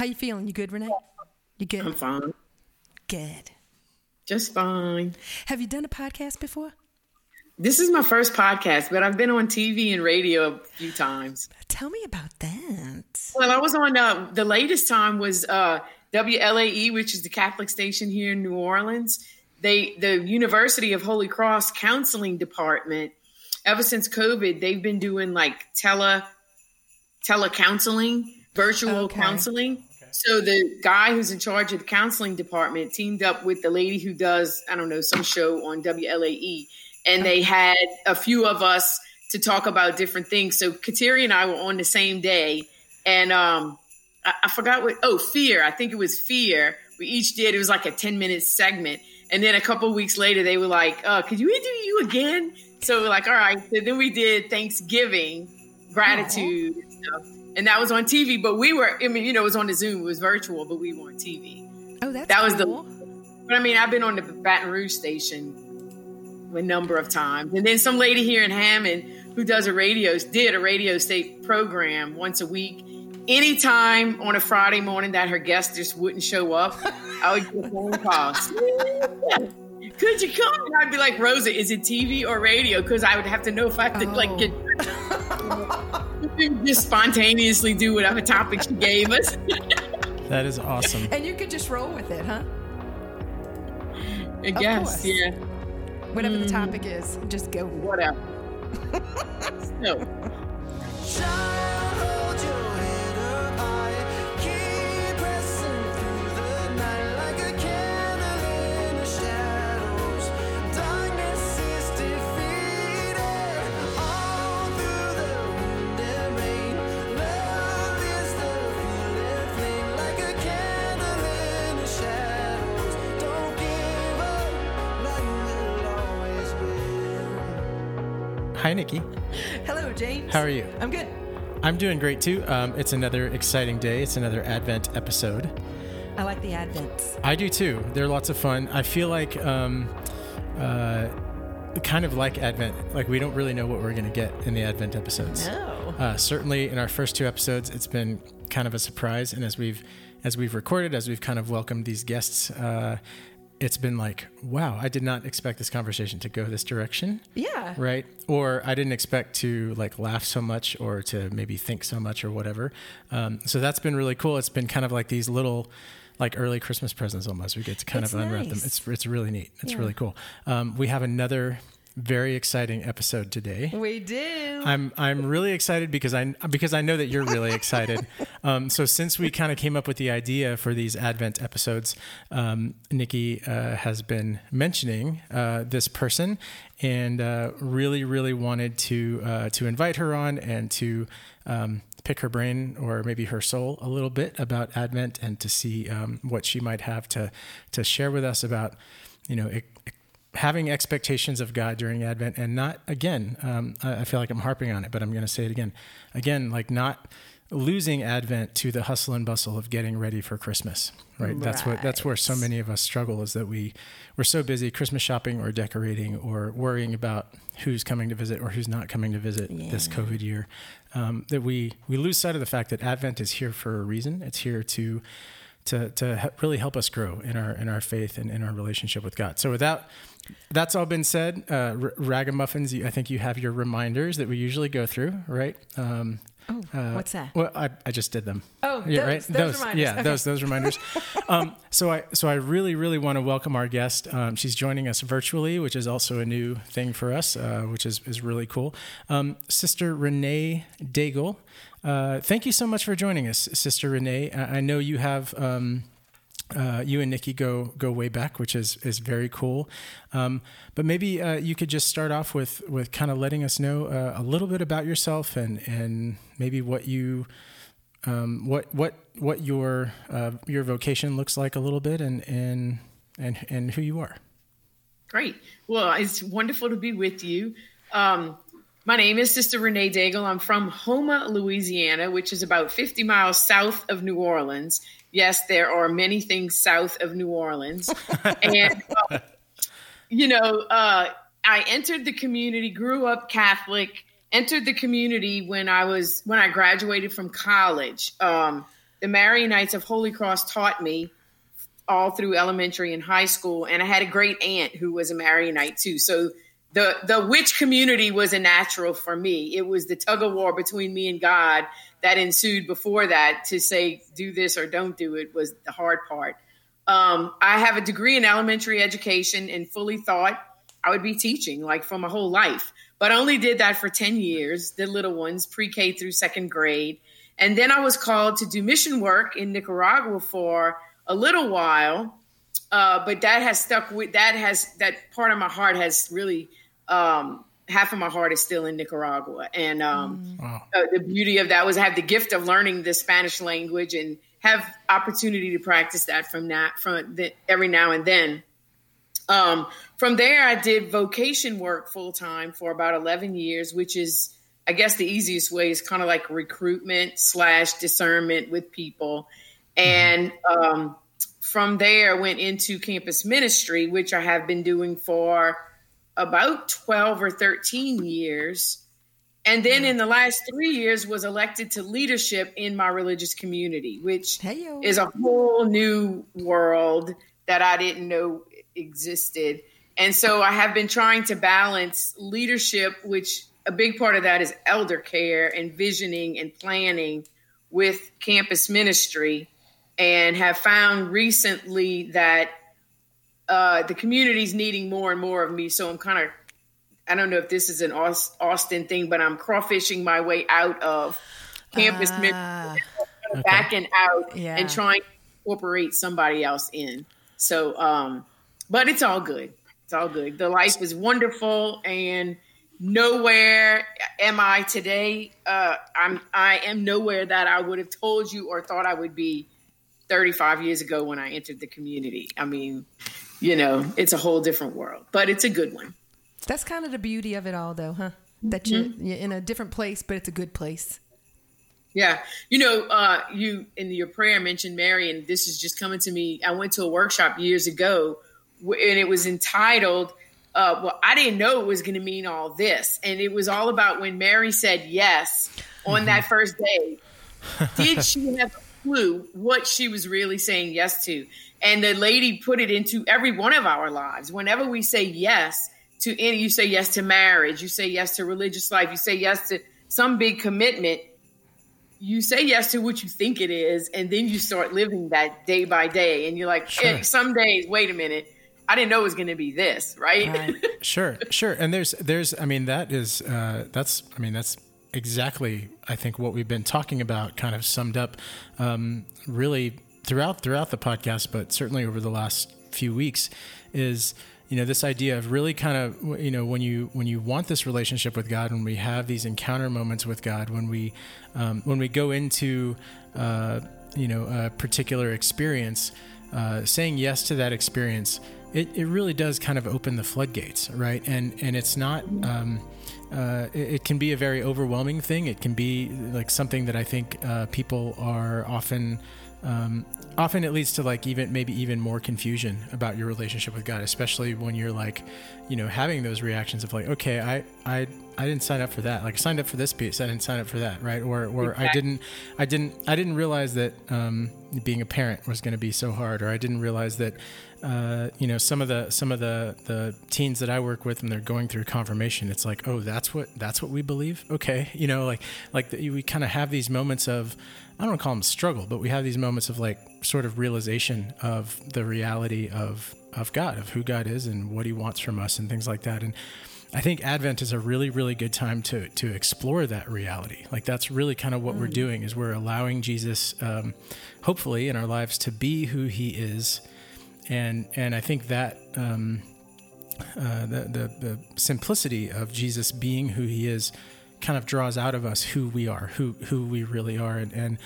How you feeling? You good, Renee? You good? I'm fine. Good. Just fine. Have you done a podcast before? This is my first podcast, but I've been on TV and radio a few times. Tell me about that. Well, I was on, the latest time was WLAE, which is the Catholic station here in New Orleans. The University of Holy Cross Counseling Department, ever since COVID, they've been doing like telecounseling, virtual counseling. So the guy who's in charge of the counseling department teamed up with the lady who does, I don't know, some show on WLAE. And they had a few of us to talk about different things. So Kateri and I were on the same day. And I forgot what, Fear. I think it was Fear. We each did, it was like a 10-minute segment. And then a couple of weeks later, they were like, could you do you again? So we're like, all right. So then we did Thanksgiving, gratitude and stuff. And that was on TV, but we were, I mean, you know, it was on the Zoom, it was virtual, but we were on TV. Oh, that was cool. But I mean, I've been on the Baton Rouge station a number of times. And then some lady here in Hammond who does a radio state program once a week. Anytime on a Friday morning that her guests just wouldn't show up, I would get a phone call. Could you come? And I'd be like, Rosa, is it TV or radio? Because I would have to know if I could just spontaneously do whatever topic she gave us. That is awesome. And you could just roll with it, huh? I guess, yeah. Whatever the topic is, just go. Whatever. Hi, Nikki. Hello, James. How are you? I'm good. I'm doing great, too. It's another exciting day. It's another Advent episode. I like the Advents. I do, too. They're lots of fun. I feel like, kind of like Advent, like we don't really know what we're going to get in the Advent episodes. No. Certainly in our first two episodes, it's been kind of a surprise. And as we've recorded, as we've kind of welcomed these guests, it's been like, wow, I did not expect this conversation to go this direction. Yeah. Right. Or I didn't expect to like laugh so much or to maybe think so much or whatever. So that's been really cool. It's been kind of like these little like early Christmas presents almost. We get to kind of unwrap them. It's really neat. It's really cool. We have another very exciting episode today. We do. I'm really excited because I know that you're really excited. So since we kind of came up with the idea for these Advent episodes, Nikki has been mentioning this person and really, really wanted to invite her on and to pick her brain or maybe her soul a little bit about Advent and to see what she might have to share with us about, you know, having expectations of God during Advent and not, again, I feel like I'm harping on it, but I'm going to say it again, like not losing Advent to the hustle and bustle of getting ready for Christmas, right? That's where so many of us struggle is that we're so busy Christmas shopping or decorating or worrying about who's coming to visit or who's not coming to visit this COVID year, that we lose sight of the fact that Advent is here for a reason. It's here to really help us grow in our faith and in our relationship with God. So that's all been said, ragamuffins, I think you have your reminders that we usually go through, right? What's that? Well, I just did them. Oh, yeah, right? Those reminders. Yeah, okay. those reminders. So I really, really want to welcome our guest. She's joining us virtually, which is also a new thing for us, which is really cool. Sister Renee Daigle. Thank you so much for joining us, Sister Renee. I know you have... you and Nikki go way back, which is very cool. But maybe you could just start off with kind of letting us know a little bit about yourself and maybe what you what your vocation looks like a little bit and who you are. Great. Well, it's wonderful to be with you. My name is Sister Renee Daigle. I'm from Houma, Louisiana, which is about 50 miles south of New Orleans. Yes, there are many things south of New Orleans. And, I entered the community, grew up Catholic, entered the community when I graduated from college. the Marianites of Holy Cross taught me all through elementary and high school. And I had a great aunt who was a Marianite too. So the witch community was a natural for me. It was the tug of war between me and God that ensued before that to say, do this or don't do it was the hard part. I have a degree in elementary education and fully thought I would be teaching like for my whole life, but only did that for 10 years, the little ones, pre-K through second grade. And then I was called to do mission work in Nicaragua for a little while, but that has stuck with that part of my heart has really half of my heart is still in Nicaragua. And wow. The beauty of that was I have the gift of learning the Spanish language and have opportunity to practice that every now and then. From there, I did vocation work full time for about 11 years, which is, I guess the easiest way is kind of like recruitment / discernment with people. And from there, went into campus ministry, which I have been doing for about 12 or 13 years. And then in the last 3 years was elected to leadership in my religious community, which is a whole new world that I didn't know existed. And so I have been trying to balance leadership, which a big part of that is elder care and visioning and planning with campus ministry, and have found recently that the community's needing more and more of me. So I'm kind of, I don't know if this is an Austin thing, but I'm crawfishing my way out of campus ministry, backing out and trying to incorporate somebody else in. So, but it's all good. It's all good. The life is wonderful, and nowhere am I today. I am nowhere that I would have told you or thought I would be 35 years ago when I entered the community. I mean, you know, it's a whole different world, but it's a good one. That's kind of the beauty of it all, though, huh? That you're in a different place, but it's a good place. Yeah. You know, you in your prayer mentioned Mary, and this is just coming to me. I went to a workshop years ago, and it was entitled, well, I didn't know it was going to mean all this. And it was all about when Mary said yes on that first day. Did she have a clue what she was really saying yes to? And the lady put it into every one of our lives. Whenever we say yes to any, you say yes to marriage, you say yes to religious life, you say yes to some big commitment, you say yes to what you think it is, and then you start living that day by day. And you're like, hey, some days, wait a minute, I didn't know it was going to be this, right? Sure. And there's, I mean, that is, that's exactly, I think, what we've been talking about kind of summed up really throughout the podcast, but certainly over the last few weeks is, you know, this idea of really kind of, you know, when you want this relationship with God, when we have these encounter moments with God, when we go into, a particular experience, saying yes to that experience, It really does kind of open the floodgates, right? And it's not, it can be a very overwhelming thing. It can be like something that I think people are often it leads to like maybe even more confusion about your relationship with God, especially when you're like, you know, having those reactions of like, okay, I didn't sign up for that. Like I signed up for this piece. I didn't sign up for that. Right. Or exactly. I didn't realize that, being a parent was going to be so hard, or I didn't realize that, some of the teens that I work with and they're going through confirmation, it's like, oh, that's what we believe. Okay. You know, we kind of have these moments of, I don't call them struggle, but we have these moments of like sort of realization of the reality of God, of who God is and what he wants from us and things like that. And I think Advent is a really, really good time to explore that reality. Like that's really kind of what we're doing is we're allowing Jesus, hopefully in our lives to be who he is. And I think that the simplicity of Jesus being who he is kind of draws out of us who we are, who we really are. And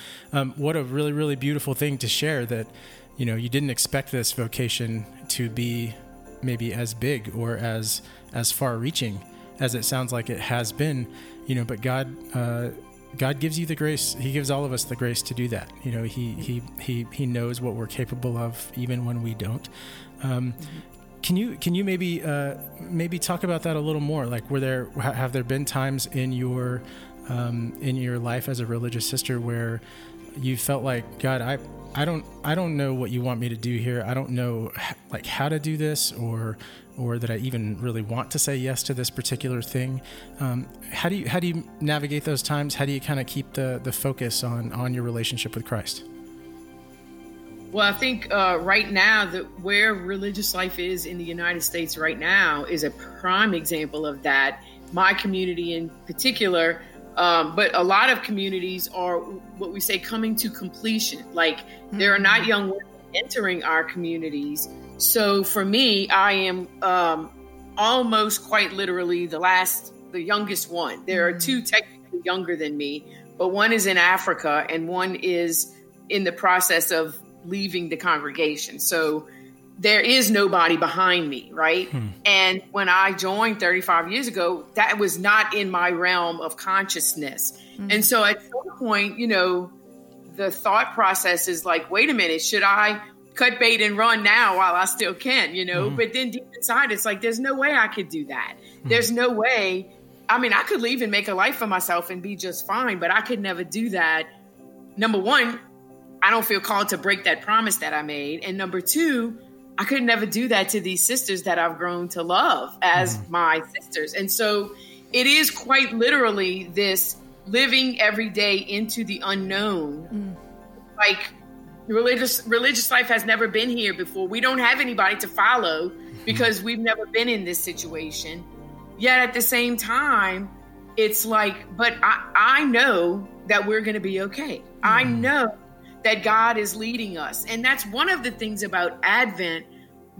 what a really, really beautiful thing to share that, you know, you didn't expect this vocation to be maybe as big or as far reaching as it sounds like it has been, you know, but God gives you the grace. He gives all of us the grace to do that. You know, he knows what we're capable of even when we don't. Can you maybe talk about that a little more? Like have there been times in your life as a religious sister where you felt like, God, I don't know what you want me to do here. I don't know like how to do this or that I even really want to say yes to this particular thing. How do you navigate those times? How do you kind of keep the focus on your relationship with Christ? Well, I think right now that where religious life is in the United States right now is a prime example of that. My community in particular, but a lot of communities are what we say coming to completion. Like there are not young women entering our communities. So for me, I am almost quite literally the youngest one. There are two technically younger than me, but one is in Africa and one is in the process of leaving the congregation. So there is nobody behind me, right? And when I joined 35 years ago, that was not in my realm of consciousness. And so at some point, you know, the thought process is like, wait a minute, should I cut bait and run now while I still can, you know? But then deep inside, it's like, there's no way I could do that. There's no way. I mean, I could leave and make a life for myself and be just fine, but I could never do that. Number one, I don't feel called to break that promise that I made. And number two, I could never do that to these sisters that I've grown to love as my sisters. And so it is quite literally this living every day into the unknown. Like religious life has never been here before. We don't have anybody to follow because we've never been in this situation. Yet at the same time, it's like, but I know that we're going to be okay. I know that God is leading us. And that's one of the things about Advent.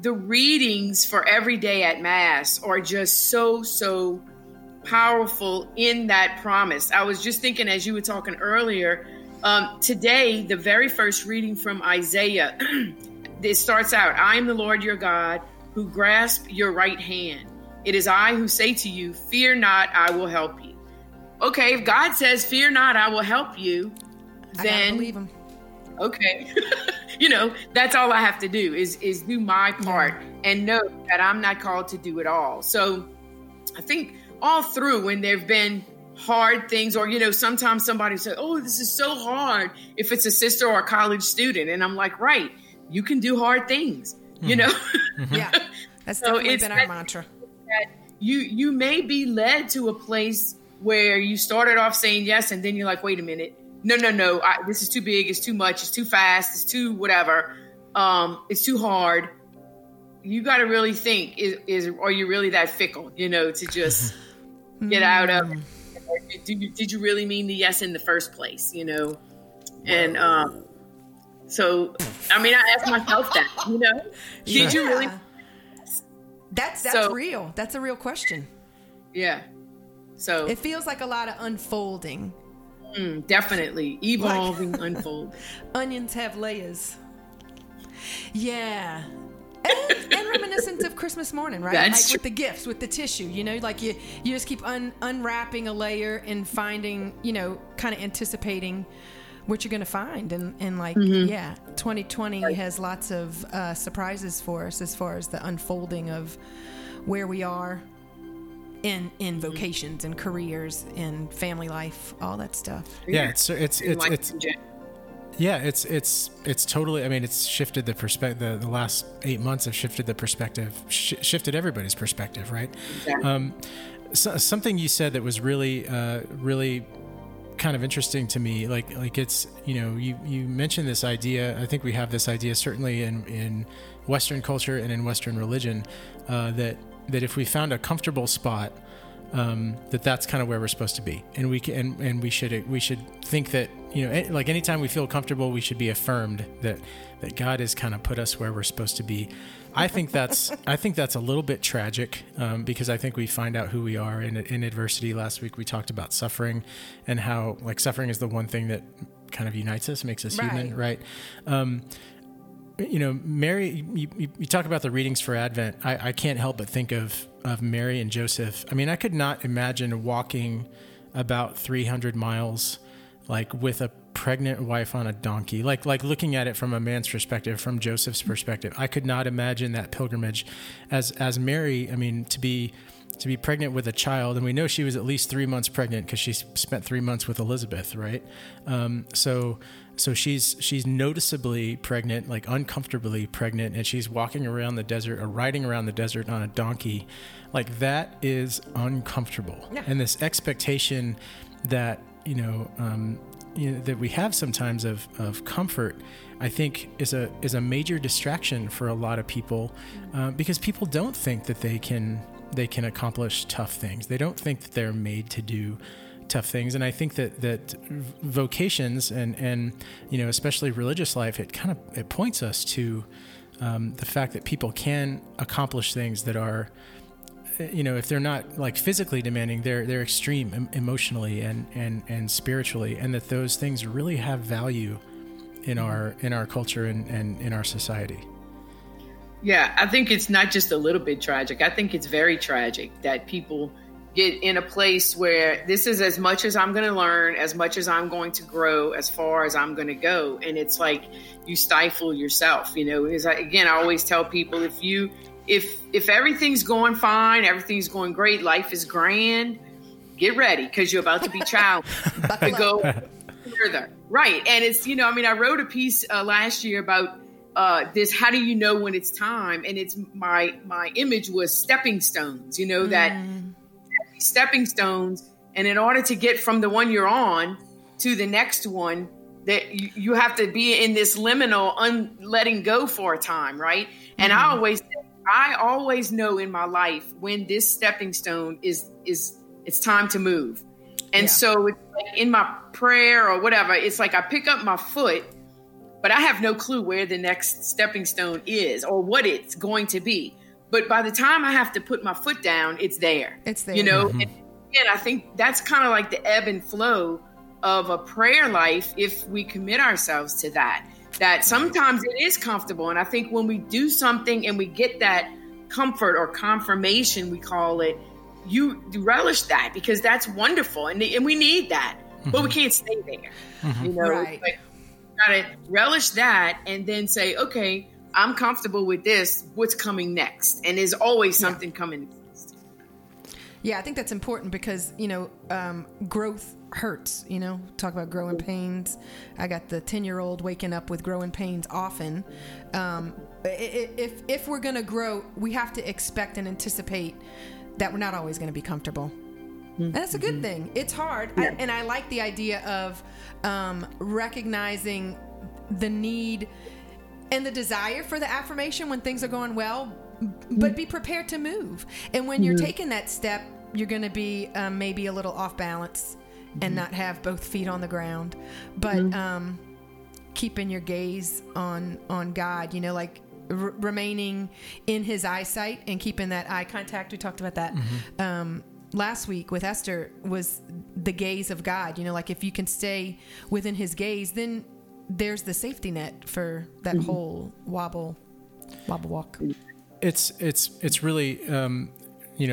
The readings for every day at Mass are just so powerful in that promise. I was just thinking as you were talking earlier, today, the very first reading from Isaiah, it starts out, I am the Lord your God who grasp your right hand. It is I who say to you, fear not, I will help you. Okay, if God says, fear not, I will help you, then I don't believe him. Okay, you know, that's all I have to do is do my part and know that I'm not called to do it all. So I think all through when there've been hard things or, you know, sometimes somebody says, oh, this is so hard if it's a sister or a college student. And I'm like, right, you can do hard things, you know? Yeah, that's definitely been our mantra. You may be led to a place where you started off saying yes, and then you're like, wait a minute. No, this is too big, it's too much, it's too fast, it's too whatever, it's too hard. You got to really think, are you really that fickle, you know, to just get out of it? Did you really mean the yes in the first place, you know? And so, I mean, I asked myself that, you know? Did you really? That's real. That's a real question. Yeah. So it feels like a lot of unfolding. Definitely. Evolving, like, unfold. Onions have layers. Yeah. And reminiscent of Christmas morning, right? That's like with the gifts, with the tissue, you know, like you just keep unwrapping a layer and finding, you know, kind of anticipating what you're going to find. And like, 2020 has lots of surprises for us as far as the unfolding of where we are. In vocations and careers and family life, all that stuff. Yeah, it's totally. I mean, it's shifted the perspective. The last 8 months have shifted the perspective, shifted everybody's perspective, right? Exactly. So, something you said that was really, really kind of interesting to me. Like it's, you know, you mentioned this idea. I think we have this idea certainly in Western culture and in Western religion that if we found a comfortable spot, that's kind of where we're supposed to be, and we should think that, you know, like anytime we feel comfortable, we should be affirmed that God has kind of put us where we're supposed to be. I think that's a little bit tragic, because I think we find out who we are in adversity. Last week we talked about suffering and how like suffering is the one thing that kind of unites us, makes us human, right? You know, Mary, you talk about the readings for Advent. I can't help but think of Mary and Joseph. I mean, I could not imagine walking about 300 miles, like with a pregnant wife on a donkey, like looking at it from a man's perspective, from Joseph's perspective. I could not imagine that pilgrimage as Mary. I mean, to be pregnant with a child, and we know she was at least 3 months pregnant because she spent 3 months with Elizabeth, right? So So she's noticeably pregnant, like uncomfortably pregnant, and she's walking around the desert or riding around the desert on a donkey. Like, that is uncomfortable. Yeah. And this expectation that, that we have sometimes of comfort, I think is a major distraction for a lot of people, because people don't think that they can accomplish tough things. They don't think that they're made to do tough things. And I think that vocations and especially religious life, it points us to the fact that people can accomplish things that are, if they're not like physically demanding, they're extreme emotionally and spiritually, and that those things really have value in our culture and in our society. Yeah, I think it's not just a little bit tragic. I think it's very tragic that people get in a place where this is as much as I'm going to learn, as much as I'm going to grow, as far as I'm going to go. And it's like you stifle yourself, I always tell people, if everything's going fine, everything's going great, life is grand, get ready, because you're about to be challenged to go further. Right. And it's, I wrote a piece last year about this, how do you know when it's time? And it's my image was stepping stones, stepping stones, and in order to get from the one you're on to the next one, that you have to be in this liminal letting go for a time, right? And I always know in my life when this stepping stone is it's time to move. And so it's like in my prayer or whatever, it's like I pick up my foot, but I have no clue where the next stepping stone is or what it's going to be. But by the time I have to put my foot down, it's there. And I think that's kind of like the ebb and flow of a prayer life if we commit ourselves to that. That sometimes it is comfortable. And I think when we do something and we get that comfort or confirmation, we call it, you relish that because that's wonderful. And we need that. Mm-hmm. But we can't stay there. Mm-hmm. Right. Like, you gotta relish that and then say, okay, I'm comfortable with this. What's coming next? And there's always something coming next. Yeah, I think that's important because, growth hurts, talk about growing pains. I got the 10-year-old waking up with growing pains often. If we're going to grow, we have to expect and anticipate that we're not always going to be comfortable. And that's a good thing. It's hard. Yeah. I like the idea of recognizing the need and the desire for the affirmation when things are going well, but be prepared to move. And when you're taking that step, you're going to be maybe a little off balance and not have both feet on the ground, but keeping your gaze on God, remaining in his eyesight and keeping that eye contact. We talked about that last week with Esther, was the gaze of God. If you can stay within his gaze, then there's the safety net for that whole wobble walk. It's really,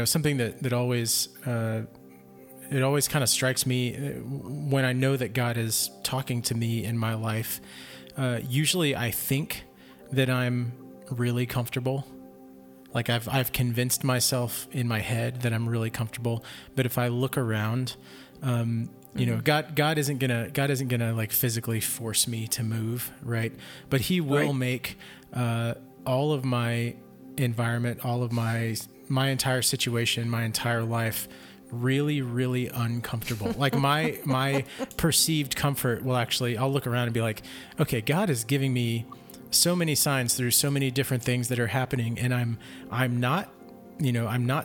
something that always, it always kind of strikes me when I know that God is talking to me in my life. Usually I think that I'm really comfortable. Like I've convinced myself in my head that I'm really comfortable. But if I look around, God isn't gonna like physically force me to move, right? But he will make all of my environment, all of my entire situation, my entire life really, really uncomfortable. Like my perceived comfort will actually, I'll look around and be like, okay, God is giving me so many signs through so many different things that are happening, and I'm not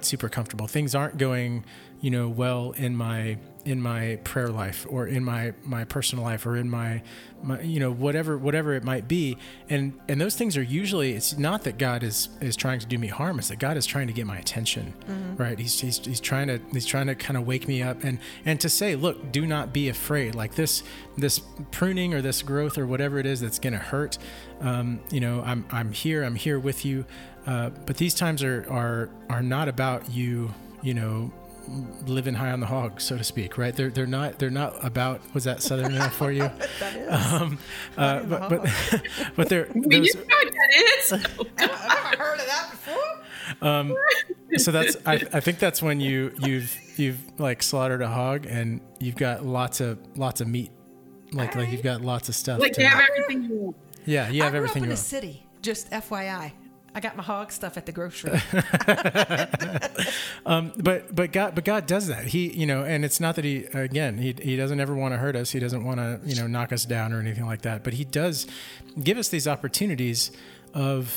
super comfortable. Things aren't going, well in my prayer life or in my personal life or in my whatever it might be. And those things are usually, it's not that God is trying to do me harm. It's that God is trying to get my attention, right? He's trying to kind of wake me up and to say, look, do not be afraid. Like this pruning or this growth or whatever it is that's going to hurt. I'm here with you. But these times are not about you, living high on the hog, so to speak, right? They're not about, was that Southern enough for you? That is. But they're, you know what that is? I've never heard of that before. So that's, I think that's when you've like slaughtered a hog and you've got lots of meat Like you've got lots of stuff. Like you have everything you want. Yeah, you have everything you want. I grew up in a city, just FYI. I got my hog stuff at the grocery. But God does that. He, you know, and it's not that he doesn't ever want to hurt us. He doesn't want to, you know, knock us down or anything like that. But he does give us these opportunities of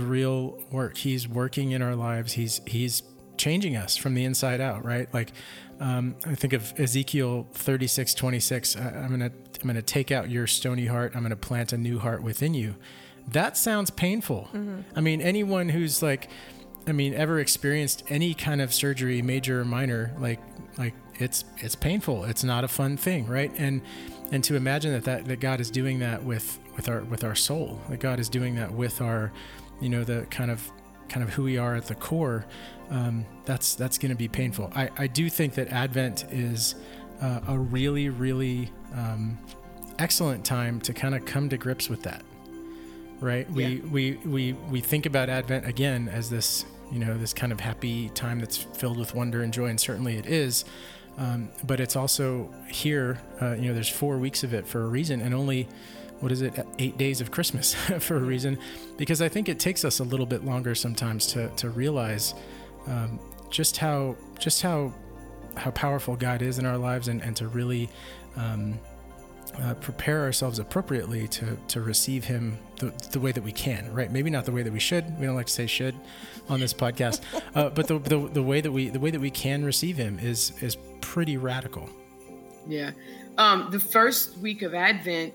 real work. He's working in our lives. He's changing us from the inside out, right? Like, I think of Ezekiel 36:26. I'm gonna take out your stony heart. I'm gonna plant a new heart within you. That sounds painful. Mm-hmm. I mean, anyone who's ever experienced any kind of surgery, major or minor, like it's painful. It's not a fun thing, right? And to imagine that God is doing that with our soul, that God is doing that with our, you know, the kind of who we are at the core, that's going to be painful. I do think that Advent is a really, really excellent time to kind of come to grips with that, right? We think about Advent again as this, you know, this kind of happy time that's filled with wonder and joy, and certainly it is, but it's also here, you know, there's 4 weeks of it for a reason, and only 8 days of Christmas for a reason, because I think it takes us a little bit longer sometimes to realize just how powerful God is in our lives, and to really prepare ourselves appropriately to receive him the way that we can, right? Maybe not the way that we should. We don't like to say should on this podcast, but the way that we can receive him is pretty radical. Yeah. The first week of Advent,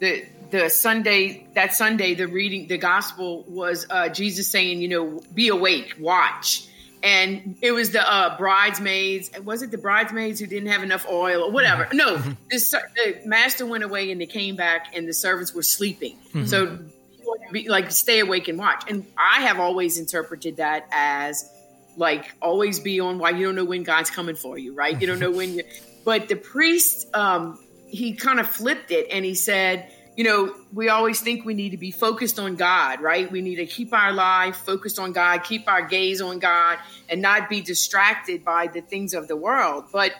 that Sunday, the reading, the gospel was Jesus saying, you know, be awake, watch. And it was the bridesmaids. Was it the bridesmaids who didn't have enough oil or whatever? Mm-hmm. No, the master went away and they came back and the servants were sleeping. Mm-hmm. So stay awake and watch. And I have always interpreted that as always be on while you don't know when God's coming for you, right? You don't know when but the priest, he kind of flipped it and he said, you know, we always think we need to be focused on God, right? We need to keep our life focused on God, keep our gaze on God, and not be distracted by the things of the world. But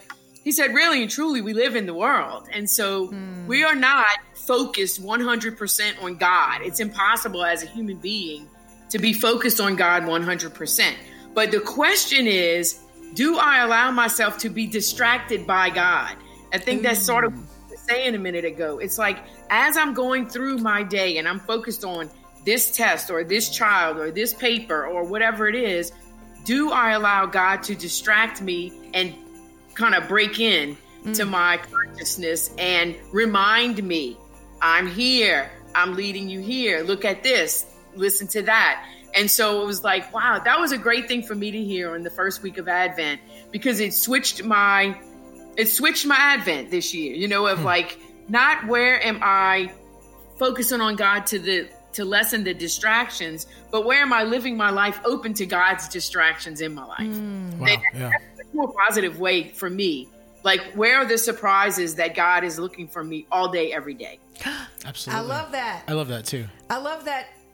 he said, really and truly, we live in the world. And so we are not focused 100% on God. It's impossible as a human being to be focused on God 100%. But the question is, do I allow myself to be distracted by God? I think that's sort of what I was saying a minute ago. It's like, as I'm going through my day and I'm focused on this test or this child or this paper or whatever it is, do I allow God to distract me and kind of break in to my consciousness and remind me, I'm here, I'm leading you here, look at this, listen to that. And so it was like, wow, that was a great thing for me to hear on the first week of Advent, because it switched my Advent this year, you know, of not where am I focusing on God to lessen the distractions, but where am I living my life open to God's distractions in my life? Wow, that's a more positive way for me. Like, where are the surprises that God is looking for me all day, every day? Absolutely. I love that. I love that too. I love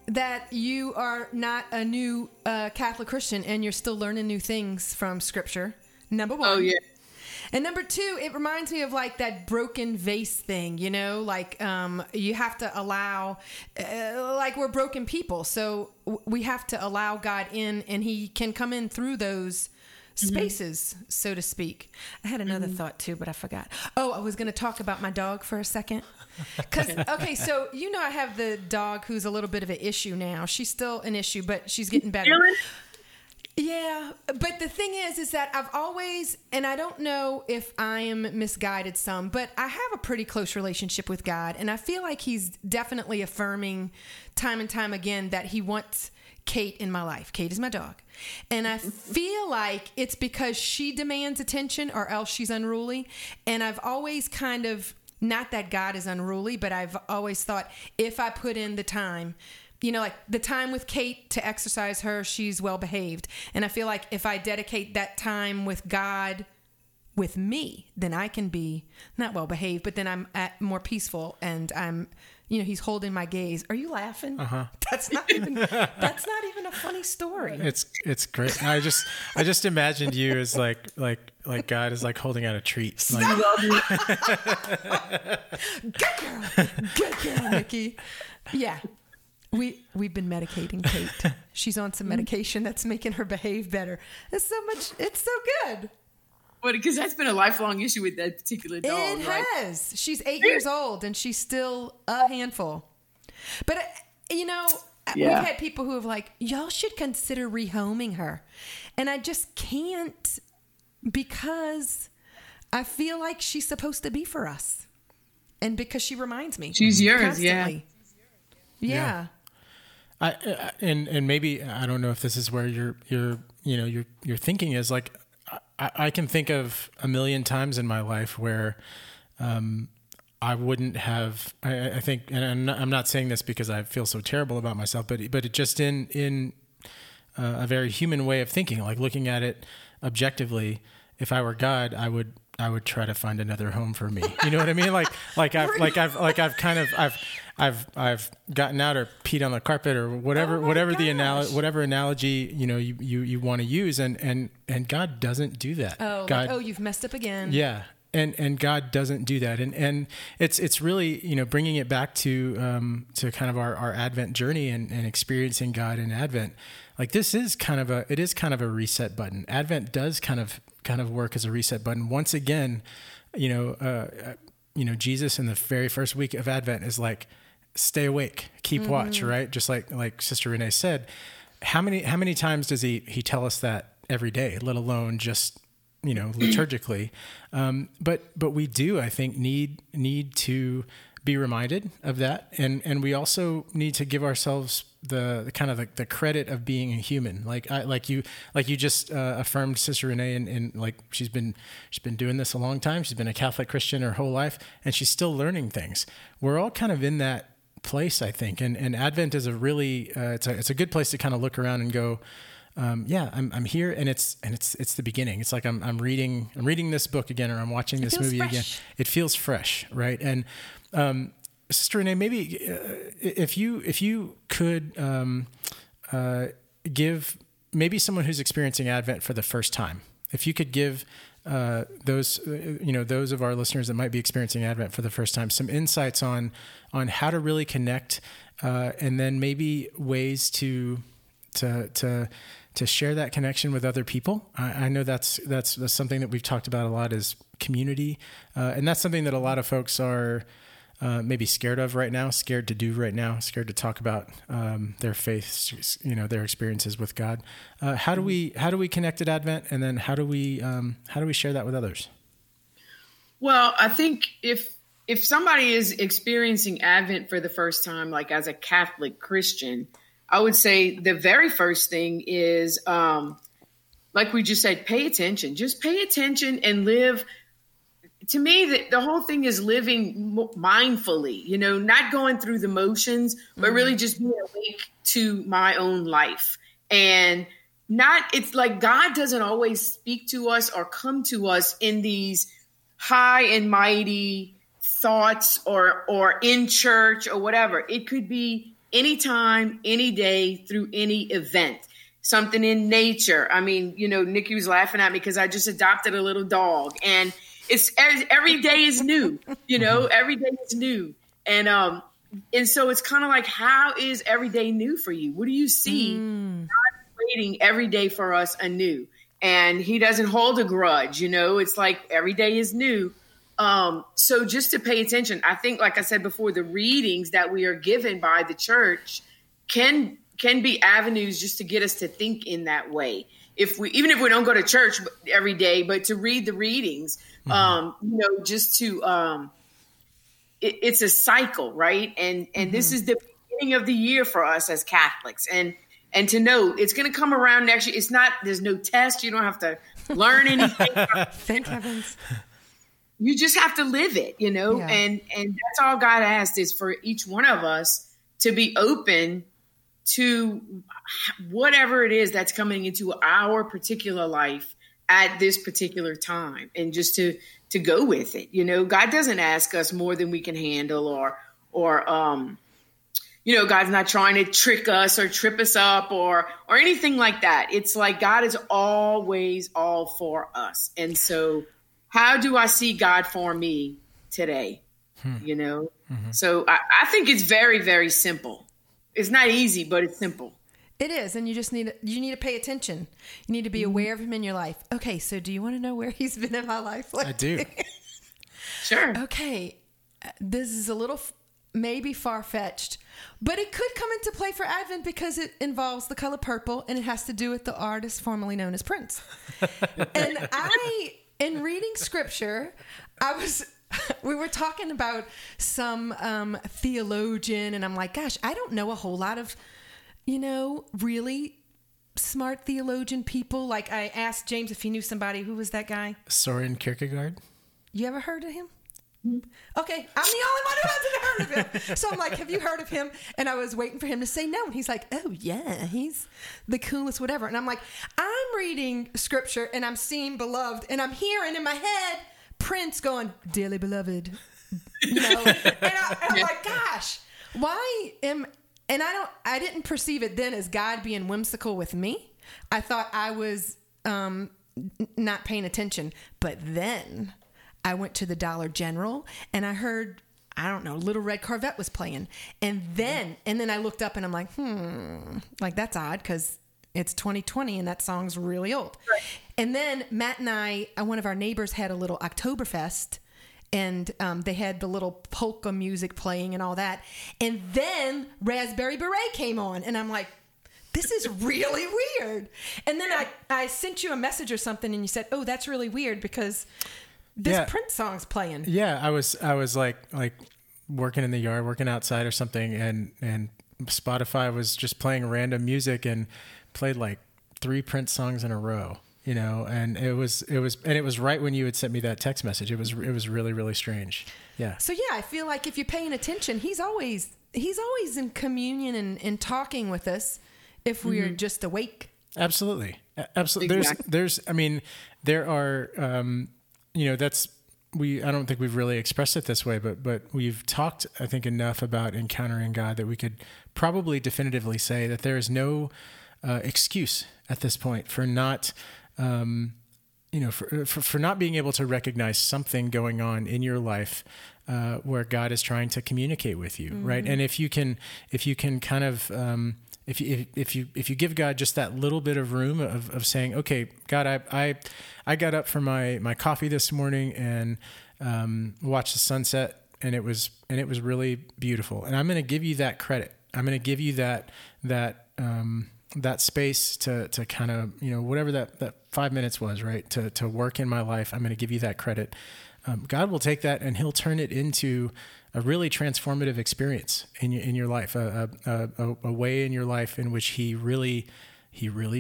that you are not a new Catholic Christian and you're still learning new things from Scripture, number one. Oh, yeah. And number two, it reminds me of that broken vase thing, you know, you have to allow, we're broken people. So we have to allow God in, and he can come in through those spaces, so to speak. I had another thought too, but I forgot. Oh, I was going to talk about my dog for a second. So, you know, I have the dog who's a little bit of an issue now. She's still an issue, but she's getting better. Yeah. But the thing is that I've always, and I don't know if I am misguided some, but I have a pretty close relationship with God. And I feel like he's definitely affirming time and time again that he wants Kate in my life. Kate is my dog. And I feel like it's because she demands attention or else she's unruly. And I've always kind of, not that God is unruly, but I've always thought if I put in the time, you know, the time with Kate to exercise her, she's well behaved. And I feel like if I dedicate that time with God, with me, then I can be not well behaved, but then I'm more peaceful and I'm you know, he's holding my gaze. Are you laughing? Uh-huh. That's not even a funny story. It's great. I just imagined you as like God is like holding out a treat. Stop. Good girl, Nikki. Yeah. We've been medicating Kate. She's on some medication that's making her behave better. It's so good. Well, because that's been a lifelong issue with that particular dog, right? It has. She's 8 years old and she's still a handful. But, you know, we've had people who have like, y'all should consider rehoming her. And I just can't, because I feel like she's supposed to be for us. And because she reminds me. She's yours, constantly. Yeah. I and maybe I don't know if this is where your thinking is. Like I can think of a million times in my life where I wouldn't have. I think, and I'm not saying this because I feel so terrible about myself, but it just in a very human way of thinking, like looking at it objectively. If I were God, I would try to find another home for me. You know what I mean? I've gotten out or peed on the carpet or whatever, whatever analogy, you know, you want to use. And God doesn't do that. Oh, God, you've messed up again. Yeah. And God doesn't do that. And it's really, you know, bringing it back to kind of our Advent journey and experiencing God in Advent. Like this is kind of a reset button. Advent does kind of work as a reset button. Once again, you know, Jesus in the very first week of Advent is like, stay awake, keep watch, right? Just like Sister Renee said, how many times does he tell us that every day, let alone just, you know, liturgically. But we do, I think, need to be reminded of that. And we also need to give ourselves the kind of the credit of being a human. Like you just affirmed, Sister Renee, and like she's been doing this a long time. She's been a Catholic Christian her whole life, and she's still learning things. We're all kind of in that place, I think. And Advent is a really it's a good place to kind of look around and go, I'm here, and it's the beginning. It's like I'm reading this book again, or I'm watching this movie again. It feels fresh, right? And Sister Renee, maybe if you could give maybe someone who's experiencing Advent for the first time, if you could give those of our listeners that might be experiencing Advent for the first time some insights on how to really connect, and then maybe ways to share that connection with other people. I know that's something that we've talked about a lot is community. And that's something that a lot of folks are maybe scared of right now, scared to do right now, scared to talk about their faith, you know, their experiences with God. How do we connect at Advent? And then how do we share that with others? Well, I think if somebody is experiencing Advent for the first time, like as a Catholic Christian, I would say the very first thing is, like we just said, pay attention. Just pay attention and live. To me, the whole thing is living mindfully, you know, not going through the motions, but really just being awake to my own life. And it's like God doesn't always speak to us or come to us in these high and mighty thoughts or in church or whatever. It could be anytime, any day, through any event, something in nature. I mean, you know, Nikki was laughing at me because I just adopted a little dog, and it's every day is new. You know, every day is new, and so it's kind of like, how is every day new for you? What do you see? God waiting every day for us anew, and He doesn't hold a grudge. You know, it's like every day is new. So just to pay attention, I think, like I said before, the readings that we are given by the church can be avenues just to get us to think in that way. Even if we don't go to church every day, but to read the readings, it's a cycle, right? And this is the beginning of the year for us as Catholics, and to know it's going to come around next year. There's no test. You don't have to learn anything. Thank heavens. You just have to live it, you know, and that's all God asked is for each one of us to be open to whatever it is that's coming into our particular life at this particular time, and just to go with it. You know, God doesn't ask us more than we can handle or or you know, God's not trying to trick us or trip us up or anything like that. It's like God is always all for us. And so how do I see God for me today? You know? Mm-hmm. So I think it's very, very simple. It's not easy, but it's simple. It is. And you just need, you need to pay attention. You need to be aware of him in your life. Okay. So do you want to know where he's been in my life lately? I do. Sure. Okay. This is a little... maybe far-fetched, but it could come into play for Advent because it involves the color purple and it has to do with the artist formerly known as Prince. And I, in reading scripture, we were talking about some theologian, and I'm like, gosh, I don't know a whole lot of, you know, really smart theologian people. Like I asked James if he knew somebody. Who was that guy? Søren Kierkegaard. You ever heard of him? Okay, I'm the only one who hasn't heard of him. So I'm like, have you heard of him? And I was waiting for him to say no. And he's like, oh yeah, he's the coolest whatever. And I'm like, I'm reading scripture and I'm seeing beloved and I'm hearing in my head Prince going, dearly beloved. You know? and I'm like, gosh, why am, and I didn't perceive it then as God being whimsical with me. I thought I was not paying attention. But then I went to the Dollar General and I heard, I don't know, Little Red Corvette was playing. And then I looked up and I'm like, like that's odd because it's 2020 and that song's really old. Right. And then Matt and I, one of our neighbors had a little Oktoberfest and they had the little polka music playing and all that. And then Raspberry Beret came on and I'm like, this is really weird. And then I sent you a message or something and you said, oh, that's really weird because... Prince song's playing. Yeah, I was like working in the yard, working outside or something, and Spotify was just playing random music and played like 3 Prince songs in a row, you know, and it was right when you had sent me that text message. It was really, really strange. Yeah. So yeah, I feel like if you're paying attention, he's always in communion and talking with us if we're just awake. Absolutely. Absolutely. Exactly. There's I mean, there are you know, I don't think we've really expressed it this way, but we've talked, I think, enough about encountering God that we could probably definitively say that there is no excuse at this point for not, you know, for not being able to recognize something going on in your life where God is trying to communicate with you, right? And if you can kind of if you give God just that little bit of room of saying, okay, God, I got up for my coffee this morning and watched the sunset and it was really beautiful. And I'm going to give you that credit. I'm going to give you that space to kind of, you know, whatever that 5 minutes was, right? To work in my life. I'm going to give you that credit. God will take that and he'll turn it into a really transformative experience in your life, a way in your life in which he really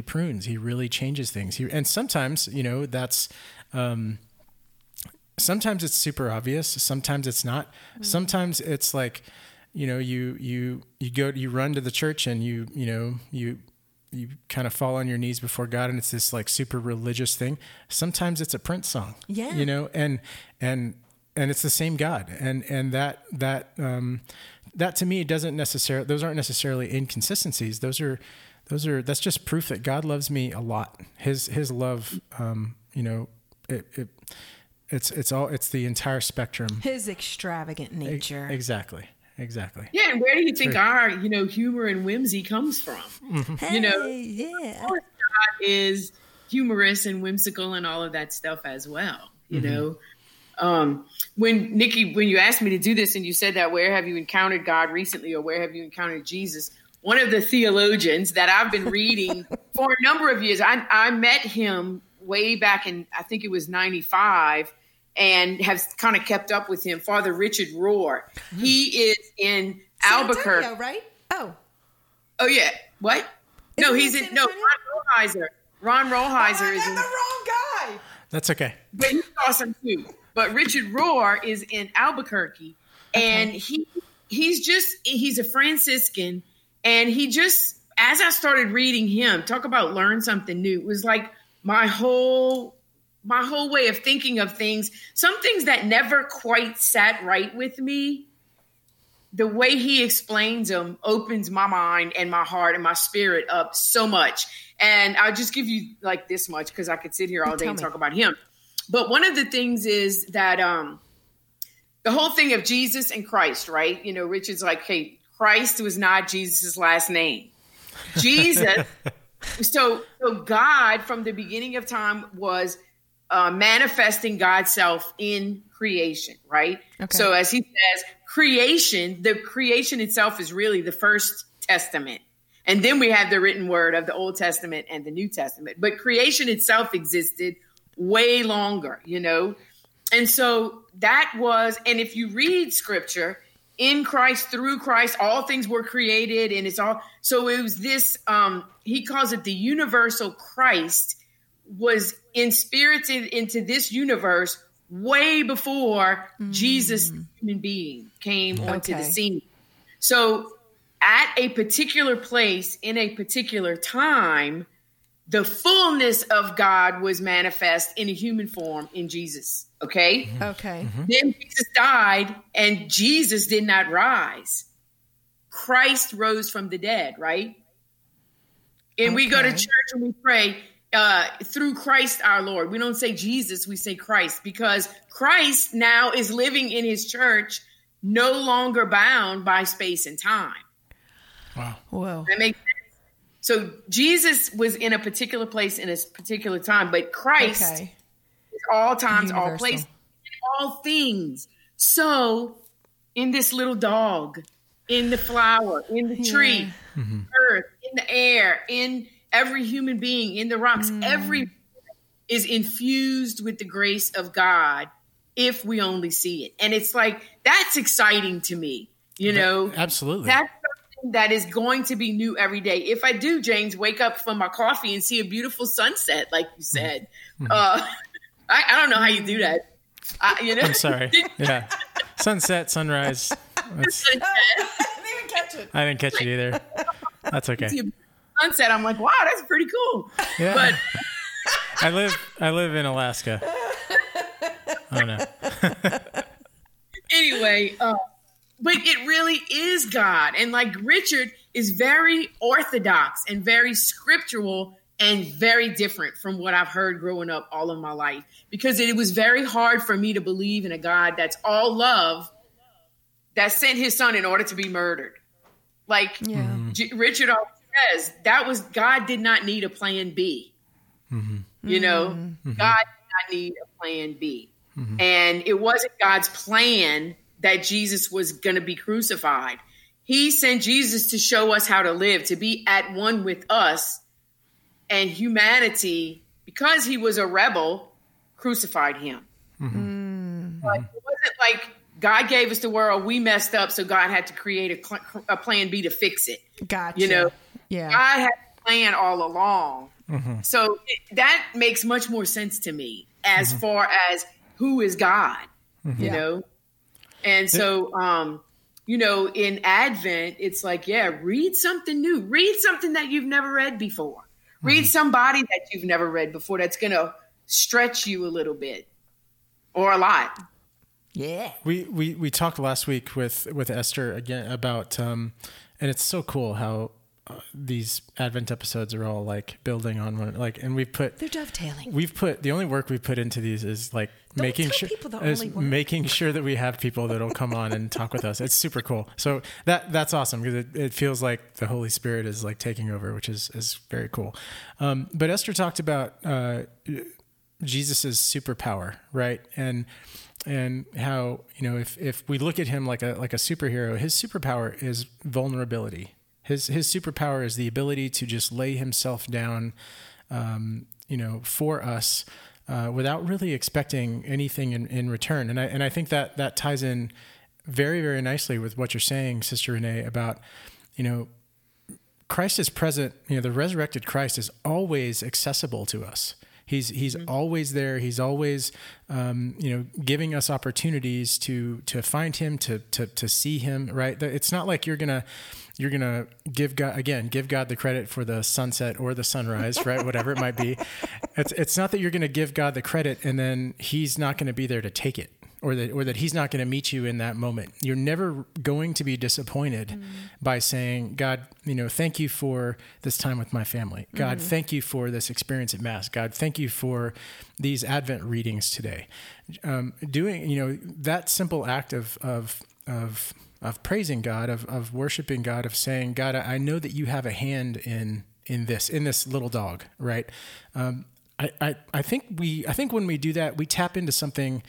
prunes, he really changes things. And sometimes, you know, that's, sometimes it's super obvious. Sometimes it's not. Sometimes it's like, you know, you run to the church and you kind of fall on your knees before God and it's this like super religious thing. Sometimes it's a Prince song, you know, and it's the same God. And that to me doesn't necessarily, those aren't necessarily inconsistencies. That's just proof that God loves me a lot. His love, you know, it's the entire spectrum. His extravagant nature. Exactly. Yeah, and where do you think our, you know, humor and whimsy comes from? Mm-hmm. Hey, you know, God is humorous and whimsical and all of that stuff as well. You know, when Nikki, when you asked me to do this and you said that, where have you encountered God recently or where have you encountered Jesus? One of the theologians that I've been reading for a number of years, I met him way back in, I think it was 95. And have kind of kept up with him, Father Richard Rohr. He is in Albuquerque, Antonio, right? Oh yeah. What? Is no, he's in. No, Ron Rollheiser. Ron Rollheiser is in. The wrong guy. That's okay. But he's awesome too. But Richard Rohr is in Albuquerque, and he's a Franciscan, and he just as I started reading him, talk about learn something new. It was like my whole way of thinking of things, some things that never quite sat right with me the way he explains them opens my mind and my heart and my spirit up so much. And I'll just give you like this much, because I could sit here all day and talk about him. But one of the things is that the whole thing of Jesus and Christ, right? You know, Richard's like, hey, Christ was not Jesus' last name. Jesus. So God from the beginning of time was manifesting God's self in creation, right? Okay. So as he says, creation, the creation itself is really the First Testament. And then we have the written word of the Old Testament and the New Testament. But creation itself existed way longer, you know? And so that was, and if you read scripture, in Christ, through Christ, all things were created, and it's all. So it was this, he calls it the universal Christ was inspirited into this universe way before Jesus, the human being, came onto the scene. So at a particular place, in a particular time, the fullness of God was manifest in a human form in Jesus. Okay. Okay. Mm-hmm. Then Jesus died and Jesus did not rise. Christ rose from the dead. Right. And we go to church and we pray through Christ, our Lord. We don't say Jesus. We say Christ, because Christ now is living in his church, no longer bound by space and time. Wow. Whoa. That makes sense. So Jesus was in a particular place in a particular time, but Christ is all times, universal. All places, all things. So in this little dog, in the flower, in the tree, earth, in the air, in every human being, in the rocks, every is infused with the grace of God if we only see it. And it's like, that's exciting to me, you know? Absolutely. That's that is going to be new every day. If I do, James, wake up from my coffee and see a beautiful sunset, like you said. I don't know how you do that. I'm sorry. Yeah. Sunset, sunrise. I didn't catch it either. That's okay. Sunset. I'm like, wow, that's pretty cool. Yeah. But I live in Alaska. I don't know. Anyway, but it really is God. And like Richard is very orthodox and very scriptural and very different from what I've heard growing up all of my life, because it was very hard for me to believe in a God that's all love, that sent his son in order to be murdered. Like Richard always says, that was God did not need a plan B. You know, God did not need a plan B. And it wasn't God's plan that Jesus was going to be crucified. He sent Jesus to show us how to live, to be at one with us and humanity, because he was a rebel, crucified him. But it wasn't like God gave us the world, we messed up, so God had to create a plan B to fix it. Gotcha. You know, God had a plan all along. So that makes much more sense to me as far as who is God, you know? And so, you know, in Advent, it's like, read something new. Read something that you've never read before. Read somebody that you've never read before that's going to stretch you a little bit or a lot. Yeah. We talked last week with Esther again about, and it's so cool how these Advent episodes are all like building on one, like, and we've put, they're dovetailing. We've put, the only work we've put into these is like making sure that we have people that'll come on and talk with us. It's super cool. So that's awesome, because it feels like the Holy Spirit is like taking over, which is very cool. But Esther talked about, Jesus's superpower, right? And how, you know, if we look at him like a superhero, his superpower is vulnerability. His superpower is the ability to just lay himself down, you know, for us, without really expecting anything in return. And I think that ties in very, very nicely with what you're saying, Sister Renee, about, you know, Christ is present. You know, the resurrected Christ is always accessible to us. He's always there. He's always, you know, giving us opportunities to find him, to see him, right? It's not like you're going to give God the credit for the sunset or the sunrise, right? Whatever it might be. It's not that you're going to give God the credit and then he's not going to be there to take it or that he's not going to meet you in that moment. You're never going to be disappointed by saying, God, thank you for this time with my family. God, thank you for this experience at Mass. God, thank you for these Advent readings today. Doing, that simple act of praising God, of worshiping God, of saying, God, I know that you have a hand in this little dog, right? I think when we do that, we tap into something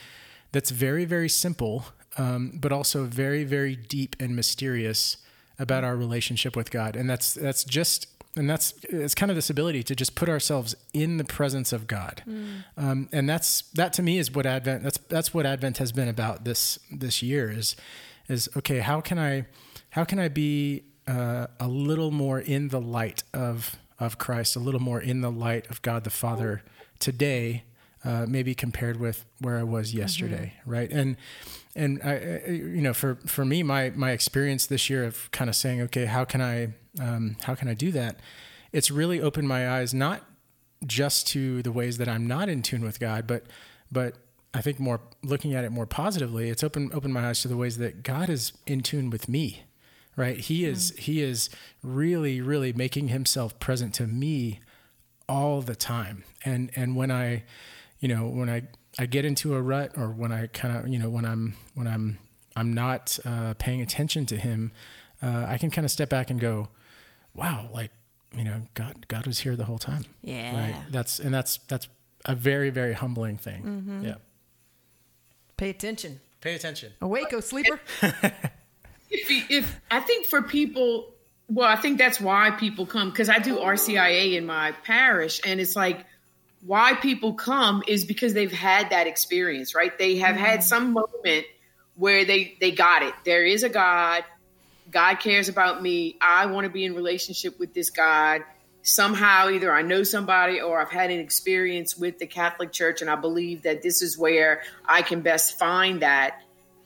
that's very, very simple, but also very, very deep and mysterious about our relationship with God. And it's kind of this ability to just put ourselves in the presence of God. And that to me is what Advent, that's what Advent has been about this year is okay, how can I be a little more in the light of Christ, a little more in the light of God the Father today, maybe compared with where I was yesterday, right? And I, for me, my experience this year of kind of saying, okay, how can I do that? It's really opened my eyes not just to the ways that I'm not in tune with God, but I think more looking at it more positively, it's opened my eyes to the ways that God is in tune with me. Right. He is really, really making himself present to me all the time. And when I get into a rut, or when I kind of, when I'm not paying attention to him, I can kind of step back and go, wow, like, God was here the whole time. Yeah. Right? That's a very, very humbling thing. Mm-hmm. Yeah. Pay attention. Awake, oh sleeper. If I think for people, well, I think that's why people come, because I do RCIA in my parish, and it's like why people come is because they've had that experience, right? They have had some moment where they got it. There is a God. God cares about me. I want to be in relationship with this God. Somehow, either I know somebody or I've had an experience with the Catholic Church, and I believe that this is where I can best find that.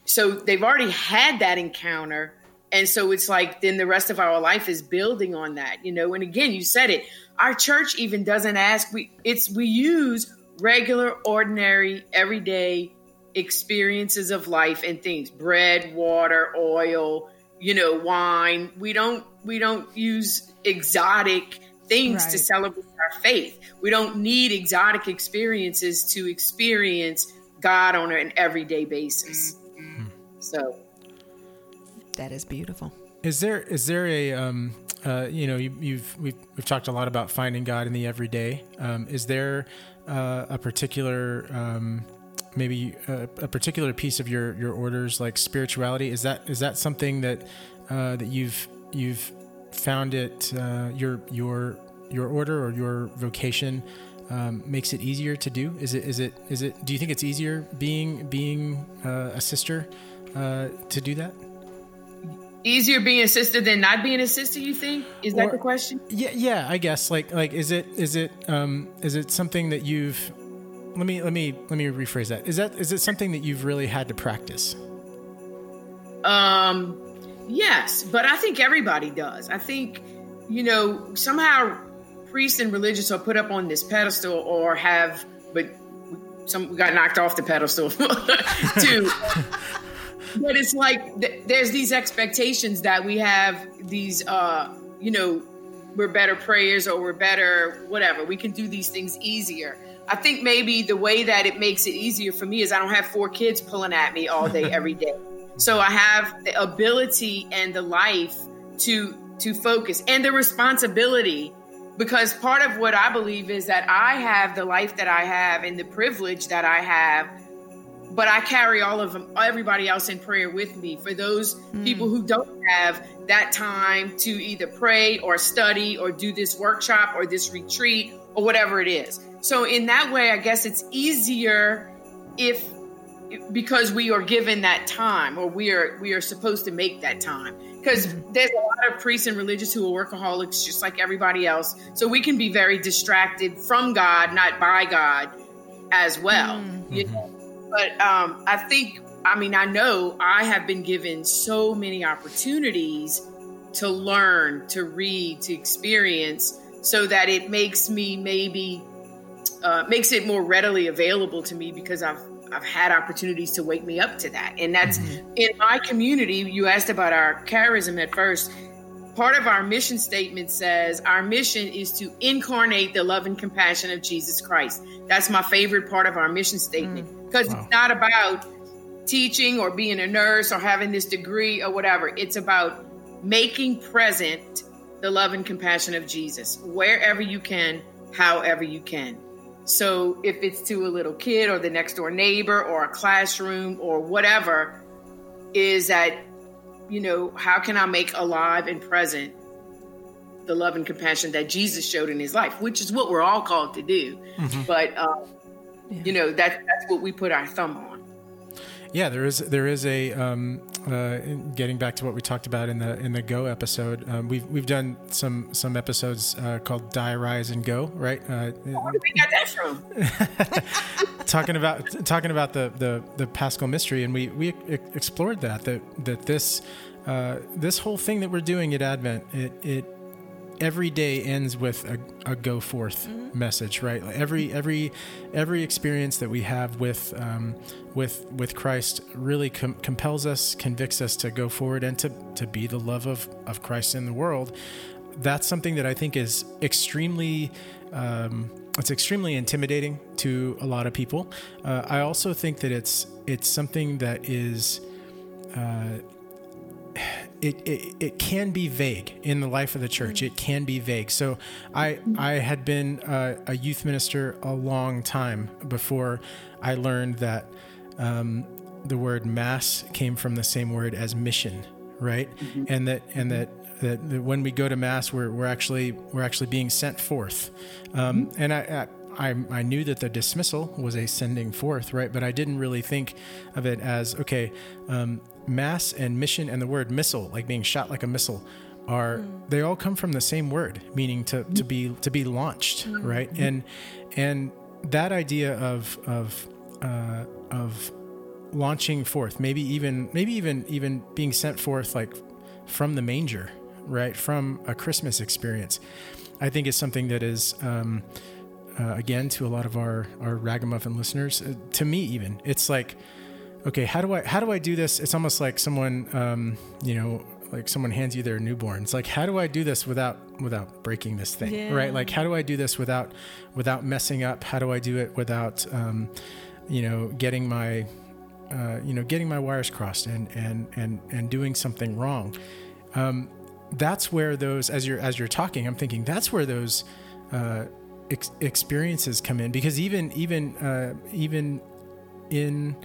So they've already had that encounter. And so it's like, then the rest of our life is building on that, and again, you said it, our church even doesn't ask, we use regular, ordinary, everyday experiences of life and things, bread, water, oil, wine. We don't use exotic things to celebrate our faith. We don't need exotic experiences to experience God on an everyday basis. So that is beautiful. Is there a we've talked a lot about finding God in the everyday. Is there a particular maybe a particular piece of your orders, like spirituality? Is that something that that you've found it your order or your vocation makes it easier to do? Is it? Do you think it's easier being a sister? To do that? Easier being a sister than not being a sister, you think? Is that the question? Yeah, I guess. Like is it something that you've let me rephrase that. Is it something that you've really had to practice? Yes, but I think everybody does. I think, somehow priests and religious are put up on this pedestal or have, but some got knocked off the pedestal too. But it's like there's these expectations that we have these, we're better prayers or we're better whatever. We can do these things easier. I think maybe the way that it makes it easier for me is I don't have 4 kids pulling at me all day, every day. So I have the ability and the life to focus and the responsibility, because part of what I believe is that I have the life that I have and the privilege that I have, but I carry all of them, everybody else in prayer with me. For those people who don't have that time to either pray or study or do this workshop or this retreat or whatever it is. So in that way, I guess it's easier because we are given that time, or we are supposed to make that time. Because there's a lot of priests and religious who are workaholics, just like everybody else. So we can be very distracted from God, not by God as well. But I think, I know I have been given so many opportunities to learn, to read, to experience, so that it makes me maybe, makes it more readily available to me, because I've I've had opportunities to wake me up to that. And that's in my community. You asked about our charism at first. Part of our mission statement says our mission is to incarnate the love and compassion of Jesus Christ. That's my favorite part of our mission statement, because it's not about teaching or being a nurse or having this degree or whatever. It's about making present the love and compassion of Jesus wherever you can, however you can. So if it's to a little kid or the next door neighbor or a classroom or whatever, is that, you know, how can I make alive and present the love and compassion that Jesus showed in his life, which is what we're all called to do. But, you know, that's what we put our thumb on. Yeah, there is a, getting back to what we talked about in the Go episode, we've done some episodes called Die, Rise, and Go, right? Where did we get that from? talking about the Paschal Mystery, and we explored that this whole thing that we're doing at Advent, it every day ends with a go forth message, right? Like every experience that we have with Christ really compels us, convicts us to go forward and to be the love of Christ in the world. That's something that I think is extremely intimidating to a lot of people. I also think that it's something that is, It can be vague in the life of the church. It can be vague. So I had been a youth minister a long time before I learned that the word mass came from the same word as mission, right? And that when we go to mass, we're actually being sent forth. And I knew that the dismissal was a sending forth, right? But I didn't really think of it as, okay, mass and mission and the word missile, like being shot like a missile, they all come from the same word, meaning to be launched, right? And that idea of launching forth, maybe even being sent forth, like from the manger, right? From a Christmas experience, I think is something that is, again, to a lot of our ragamuffin listeners, to me even, it's like, okay, how do I do this? It's almost like someone, like someone hands you their newborn. It's like, how do I do this without breaking this thing, right? Like, how do I do this without messing up? How do I do it without, getting my, getting my wires crossed and doing something wrong? That's where those, as you're talking, I'm thinking that's where those experiences come in, because even in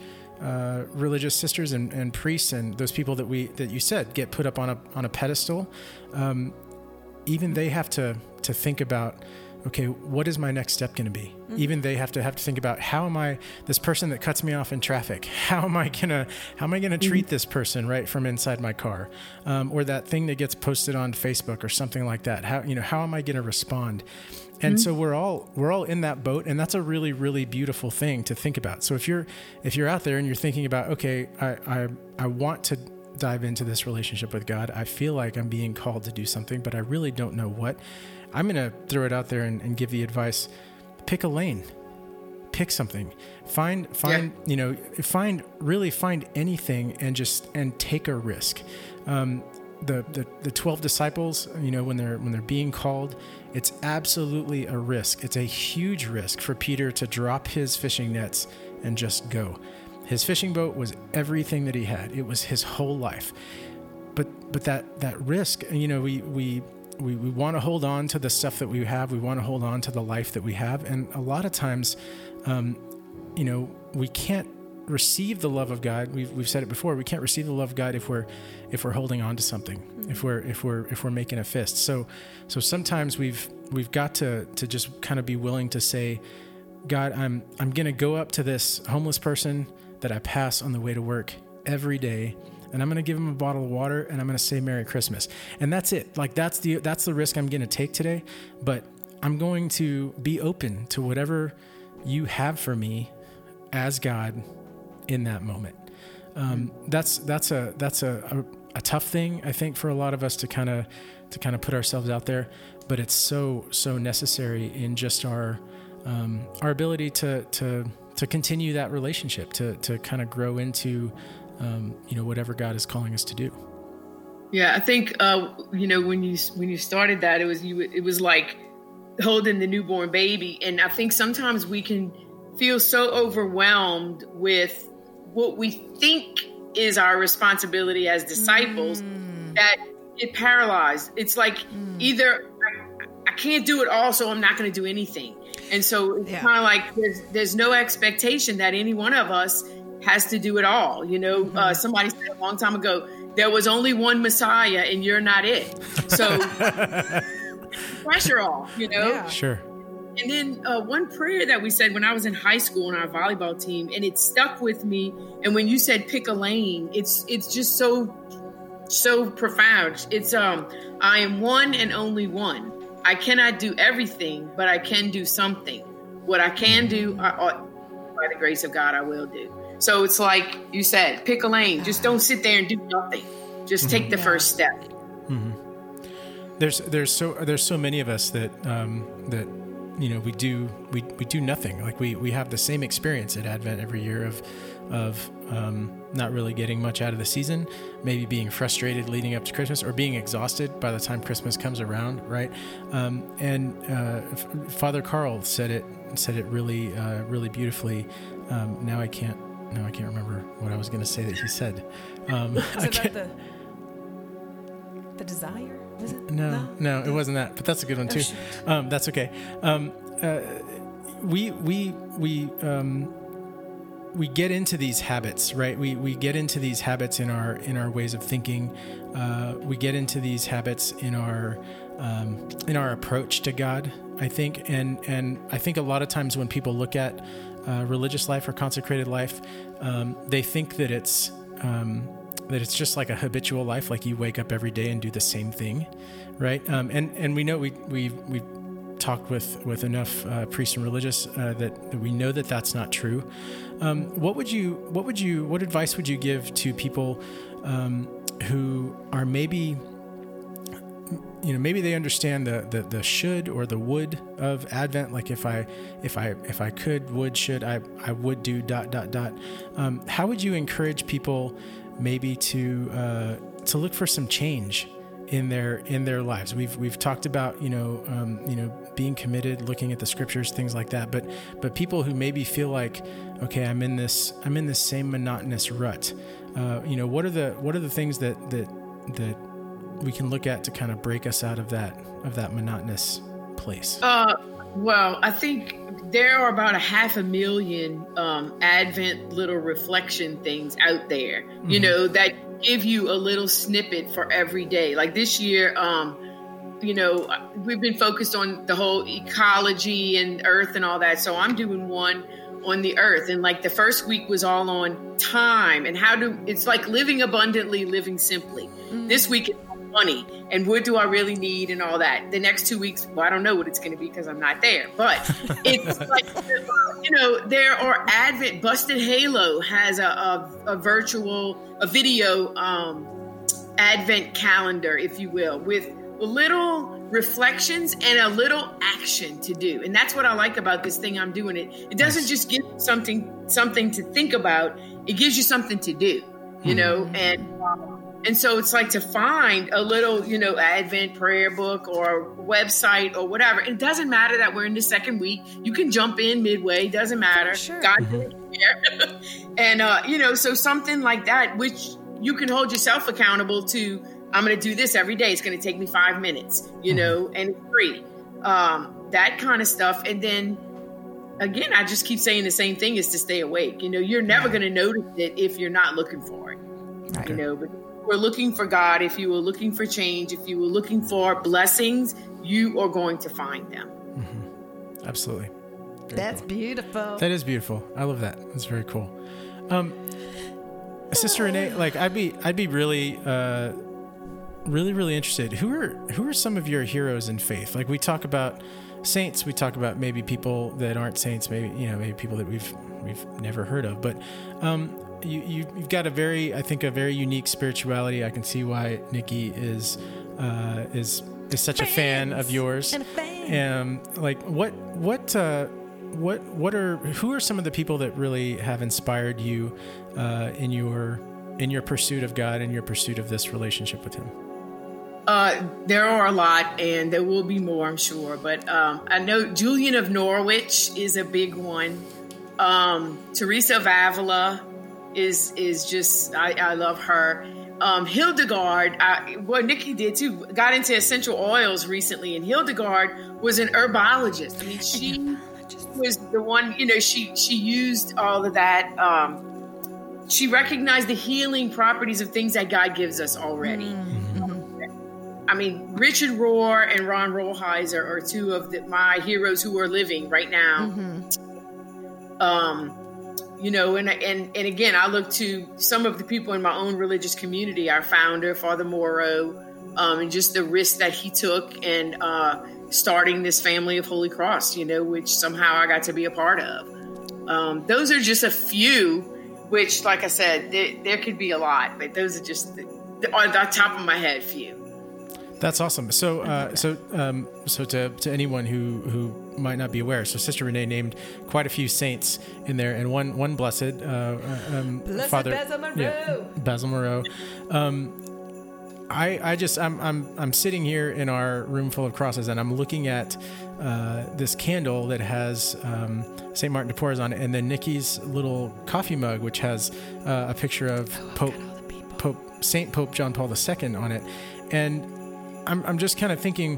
religious sisters and priests and those people that you said get put up on a pedestal, even they have to think about, okay, what is my next step going to be? Even they have to think about, how am I, this person that cuts me off in traffic, how am I gonna treat this person, right, from inside my car, or that thing that gets posted on Facebook or something like that. How am I gonna respond? And so we're all in that boat, and that's a really, really beautiful thing to think about. So if you're out there and you're thinking about, okay, I want to dive into this relationship with God, I feel like I'm being called to do something, but I really don't know what, I'm going to throw it out there and give the advice: pick a lane, pick something, find anything, and just take a risk. The 12 disciples, when they're being called, it's absolutely a risk. It's a huge risk for Peter to drop his fishing nets and just go. His fishing boat was everything that he had. It was his whole life. But that risk, we want to hold on to the stuff that we have. We want to hold on to the life that we have. And a lot of times, we can't receive the love of God. We've said it before. We can't receive the love of God if we're holding on to something, if we're making a fist. So sometimes we've got to just kind of be willing to say, God, I'm going to go up to this homeless person that I pass on the way to work every day, and I'm going to give him a bottle of water, and I'm going to say Merry Christmas. And that's it. Like, that's the risk I'm going to take today, but I'm going to be open to whatever you have for me as God in that moment. That's a tough thing, I think, for a lot of us to kind of put ourselves out there, but it's so necessary in just our ability to to continue that relationship, to kind of grow into, whatever God is calling us to do. Yeah, I think, when you started that, it was like holding the newborn baby. And I think sometimes we can feel so overwhelmed with what we think is our responsibility as disciples that it paralyzed. It's like either I can't do it all, so I'm not going to do anything. And so it's kind of like there's no expectation that any one of us has to do it all. Somebody said a long time ago, there was only one Messiah and you're not it. So pressure off, Yeah. Sure. And then one prayer that we said when I was in high school on our volleyball team, and it stuck with me. And when you said pick a lane, it's just so profound. It's I am one and only one. I cannot do everything, but I can do something. What I can do, I ought, by the grace of God, I will do. So it's like you said, pick a lane. Just don't sit there and do nothing. Just take the first step. Mm-hmm. There's so many of us that that. We do nothing. Like we have the same experience at Advent every year of not really getting much out of the season, maybe being frustrated leading up to Christmas or being exhausted by the time Christmas comes around. Right. And Father Carl said it really beautifully. Now I can't remember what I was going to say that he said. The desire. Was it? No, it wasn't that, but that's a good one too. That's okay. We get into these habits, right? We get into these habits in our ways of thinking. We get into these habits in our approach to God, I think. And I think a lot of times when people look at religious life or consecrated life, they think that it's just like a habitual life, like you wake up every day and do the same thing, right? And we know we've talked with enough priests and religious that we know that that's not true. What advice would you give to people who are maybe they understand the should or the would of Advent. Like if I could, would, should, I would do ... How would you encourage people maybe to look for some change in their lives? We've talked about, being committed, looking at the scriptures, things like that. But people who maybe feel like, okay, I'm in this same monotonous rut. What are the things that we can look at to kind of break us out of that monotonous place? Well, I think there are about 500,000 Advent little reflection things out there, that give you a little snippet for every day. Like this year, we've been focused on the whole ecology and earth and all that. So I'm doing one on the earth. And like the first week was all on time and it's like living abundantly, living simply. Mm-hmm. This week is money and what do I really need and all that. The next 2 weeks, well, I don't know what it's going to be because I'm not there, but it's like, there are Advent. Busted Halo has a virtual, a video Advent calendar, if you will, with little reflections and a little action to do. And that's what I like about this thing I'm doing. It doesn't just give you something to think about. It gives you something to do, and so it's like to find a little, Advent prayer book or website or whatever. It doesn't matter that we're in the second week. You can jump in midway. Doesn't matter. Sure. God doesn't care. And, so something like that, which you can hold yourself accountable to. I'm going to do this every day. It's going to take me 5 minutes, and it's free. That kind of stuff. And then, again, I just keep saying the same thing is to stay awake. You're never going to notice it if you're not looking for it. Okay. But we're looking for God. If you were looking for change, if you were looking for blessings, you are going to find them. Mm-hmm. Absolutely. Very That's cool. beautiful. That is beautiful. I love that. That's very cool. Sister Renee, like I'd be really... really, really interested. Who are some of your heroes in faith? Like we talk about saints, we talk about maybe people that aren't saints, maybe people that we've never heard of. But you've got a very unique spirituality. I can see why Nikki is such a fan of yours. And a fan. Like what who are some of the people that really have inspired you in your pursuit of God and your pursuit of this relationship with Him? There are a lot, and there will be more, I'm sure. But I know Julian of Norwich is a big one. Teresa of Avila is just, I love her. Hildegard, what Nikki did too, got into essential oils recently, and Hildegard was an herbologist. I mean, she was the one, you know, she used all of that. She recognized the healing properties of things that God gives us already. I mean, Richard Rohr and Ron Rollheiser are two of my heroes who are living right now. You know, and again, I look to some of the people in my own religious community, our founder, Father Moreau, and just the risk that he took in starting this family of Holy Cross, you know, which somehow I got to be a part of. Those are just a few, which, like I said, there could be a lot, but those are just on the top of my head few. That's awesome. So, so to anyone who might not be aware, so Sister Renee named quite a few saints in there, and one blessed, blessed Father Basil Moreau. Yeah, Basil Moreau. I'm sitting here in our room full of crosses, and I'm looking at this candle that has St. Martin de Porres on it, and then Nikki's little coffee mug, which has a picture of Pope John Paul II on it, and I'm just kind of thinking,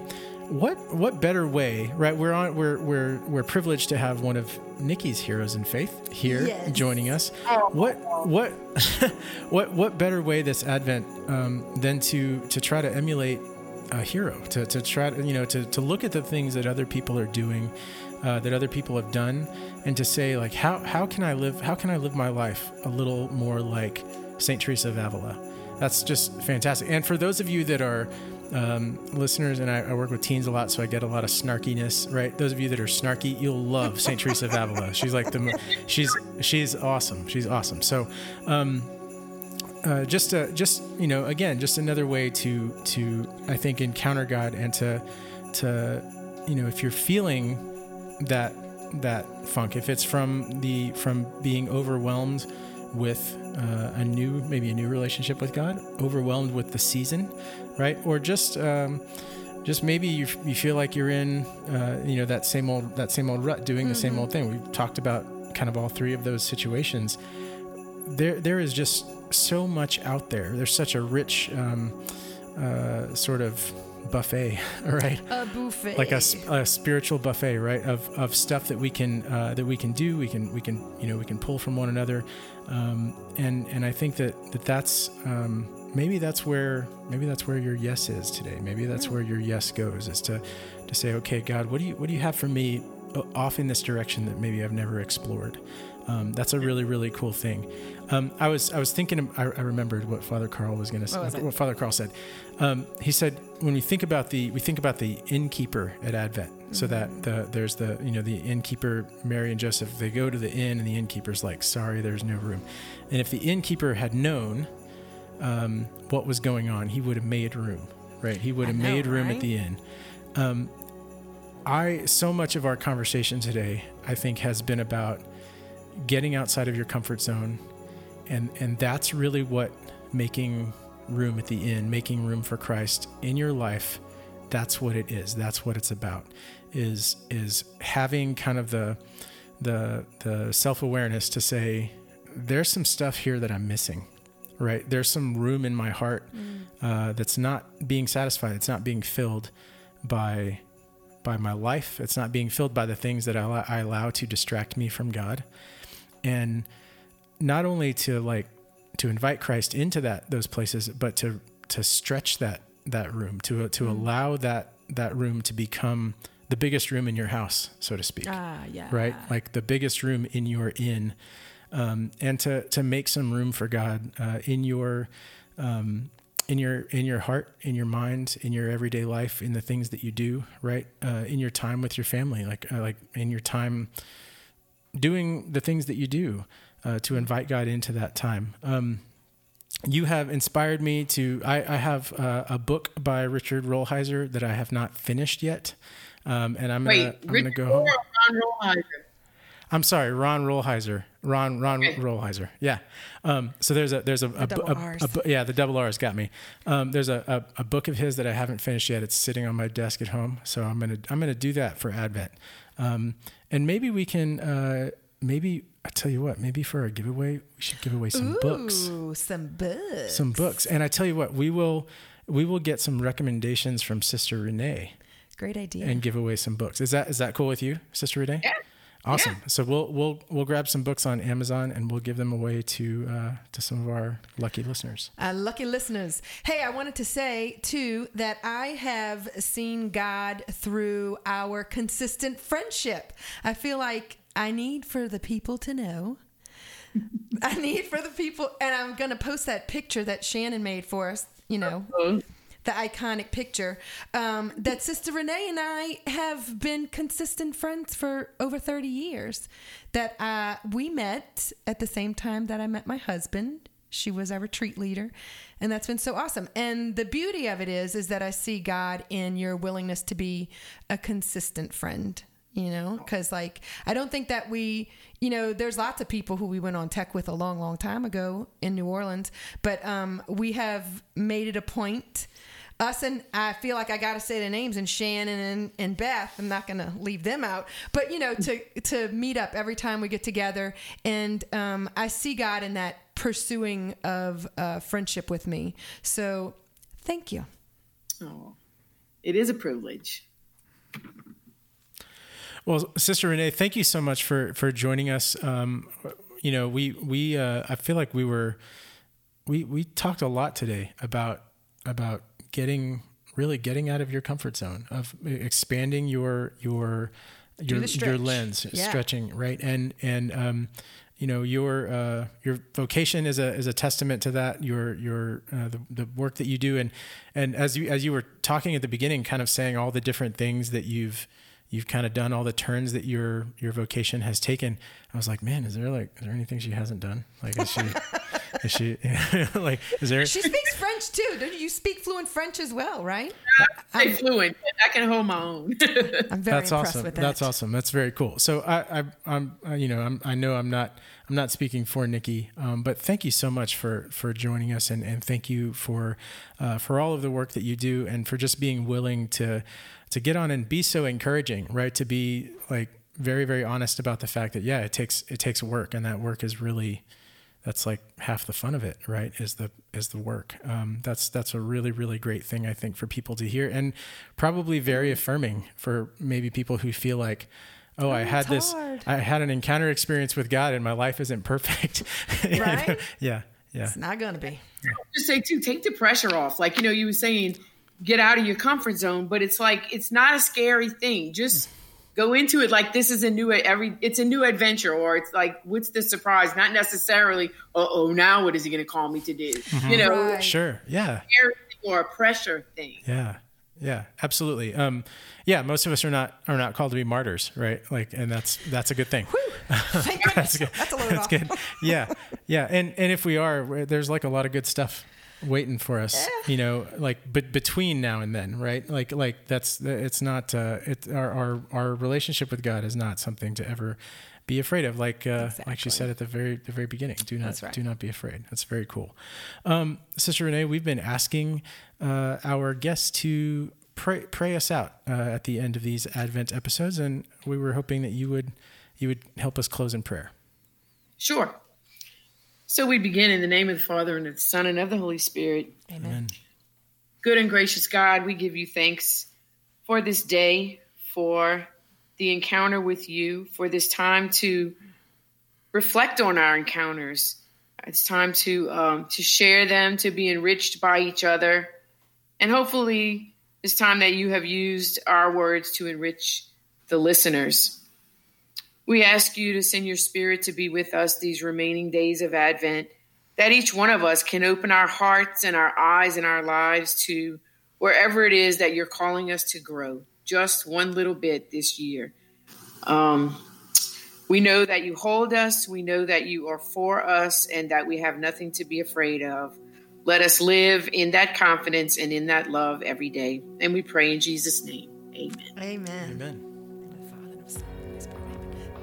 what better way, right? We're privileged to have one of Nikki's heroes in faith here joining us. What better way this Advent than to try to emulate a hero, to try to, you know, to look at the things that other people are doing, that other people have done, and to say, like, how can I live my life a little more like Saint Teresa of Avila? That's just fantastic. And for those of you that are listeners, and I work with teens a lot, so I get a lot of snarkiness, right? Those of you that are snarky, you'll love St. Teresa of Avila. She's like she's awesome. She's awesome. So, just, you know, again, just another way to, I think, encounter God, and to, you know, if you're feeling that funk, if it's from being overwhelmed with a new relationship with God, overwhelmed with the season, right? Or just maybe you feel like you're in, you know, that same old rut, doing the same old thing. We've talked about kind of all three of those situations. There is just so much out there. There's such a rich sort of buffet, right? A buffet, like a spiritual buffet, right? Of stuff that we can do, we can, you know, we can pull from one another, and I think that's maybe that's where your yes is today. Maybe that's where your yes goes, is to say, okay, God, what do you have for me off in this direction that maybe I've never explored? That's a really, really cool thing. I was thinking, I remembered what Father Carl was going to say. What Father Carl said, he said, when we think about the innkeeper at Advent, so that there's the innkeeper, Mary and Joseph, they go to the inn, and the innkeeper's like, sorry, there's no room. And if the innkeeper had known what was going on, he would have made room, right? He would have made room at the inn. So much of our conversation today, I think, has been about getting outside of your comfort zone, and that's really what making room at the inn, making room for Christ in your life, that's what it is. That's what it's about, is having kind of the self-awareness to say, there's some stuff here that I'm missing, right? There's some room in my heart that's not being satisfied. It's not being filled by my life. It's not being filled by the things that I allow to distract me from God. And not only to invite Christ into those places, but to stretch that room, to allow that room to become the biggest room in your house, so to speak. Yeah. Right? Like the biggest room in your inn, and to make some room for God in your heart, in your mind, in your everyday life, in the things that you do, right? In your time with your family, like in your time doing the things that you do, to invite God into that time. You have inspired me to, I have a book by Richard Rollheiser that I have not finished yet. And I'm going to go home. Ron Rollheiser. I'm sorry, Ron Rollheiser. Ron Rollheiser. Yeah. So the double R's got me. There's a book of his that I haven't finished yet. It's sitting on my desk at home. So I'm gonna do that for Advent. And maybe we can I tell you what, maybe for our giveaway, we should give away some books. Ooh, some books. Some books. And I tell you what, we will get some recommendations from Sister Renee. Great idea. And give away some books. Is that cool with you, Sister Renee? Yeah. Awesome. Yeah. So we'll grab some books on Amazon and we'll give them away to some of our lucky listeners. Lucky listeners. Hey, I wanted to say too that I have seen God through our consistent friendship. I feel like I need for the people to know, and I'm going to post that picture that Shannon made for us, you know. Uh-huh. The iconic picture that Sister Renee and I have been consistent friends for over 30 years. That we met at the same time that I met my husband. She was our retreat leader, and that's been so awesome. And the beauty of it is that I see God in your willingness to be a consistent friend. You know, because like, I don't think that we, you know, there's lots of people who we went on tech with a long, long time ago in New Orleans, but we have made it a point. Us and I feel like I got to say the names, and Shannon and Beth, I'm not going to leave them out, but you know, to meet up every time we get together. And I see God in that pursuing of friendship with me. So thank you. Oh, it is a privilege. Well, Sister Renee, thank you so much for joining us. You know, we I feel like we talked a lot today about getting out of your comfort zone, of expanding your lens, yeah. Stretching, right? And you know, your vocation is a testament to that, the work that you do, and as you were talking at the beginning, kind of saying all the different things that you've kind of done, all the turns that your vocation has taken. I was like, man, is there anything she hasn't done? Like, is she like, is there? She speaks French too. Don't you speak fluent French as well, right? I'm fluent. I can hold my own. I'm very impressed awesome. With that. That's awesome. That's very cool. So I'm not speaking for Nikki, but thank you so much for joining us, and thank you for all of the work that you do, and for just being willing to get on and be so encouraging, right? To be like very, very honest about the fact that, yeah, it takes work, and that work is really, that's like half the fun of it, right? Is the work. That's a really, really great thing, I think, for people to hear, and probably very affirming for maybe people who feel like, oh, I had an encounter experience with God and my life isn't perfect. Right? You know? Yeah. Yeah. It's not going to be. Yeah. I'll just say too, take the pressure off. Like, you know, you were saying, get out of your comfort zone, but it's like, it's not a scary thing. Just go into it. Like, this is it's a new adventure, or it's like, what's the surprise? Not necessarily, now what is he going to call me to do? Mm-hmm. You know, right. Sure. Yeah. Or a pressure thing. Yeah. Yeah, absolutely. Yeah, most of us are not called to be martyrs, right? Like, and that's a good thing. Thank that's good. That's a load off. Good. Yeah. Yeah. And if we are, there's like a lot of good stuff waiting for us, you know, like, but between now and then, right? Like that's, it's not, our relationship with God is not something to ever be afraid of. Like, exactly. Like she said at the very beginning, do not be afraid. That's very cool. Sister Renee, we've been asking, our guests to pray us out, at the end of these Advent episodes. And we were hoping that you would help us close in prayer. Sure. So we begin in the name of the Father, and of the Son, and of the Holy Spirit. Amen. Good and gracious God, we give you thanks for this day, for the encounter with you, for this time to reflect on our encounters. It's time to share them, to be enriched by each other. And hopefully this time that you have used our words to enrich the listeners. We ask you to send your spirit to be with us these remaining days of Advent, that each one of us can open our hearts and our eyes and our lives to wherever it is that you're calling us to grow, just one little bit this year. We know that you hold us. We know that you are for us, and that we have nothing to be afraid of. Let us live in that confidence and in that love every day. And we pray in Jesus' name. Amen. Amen. Amen.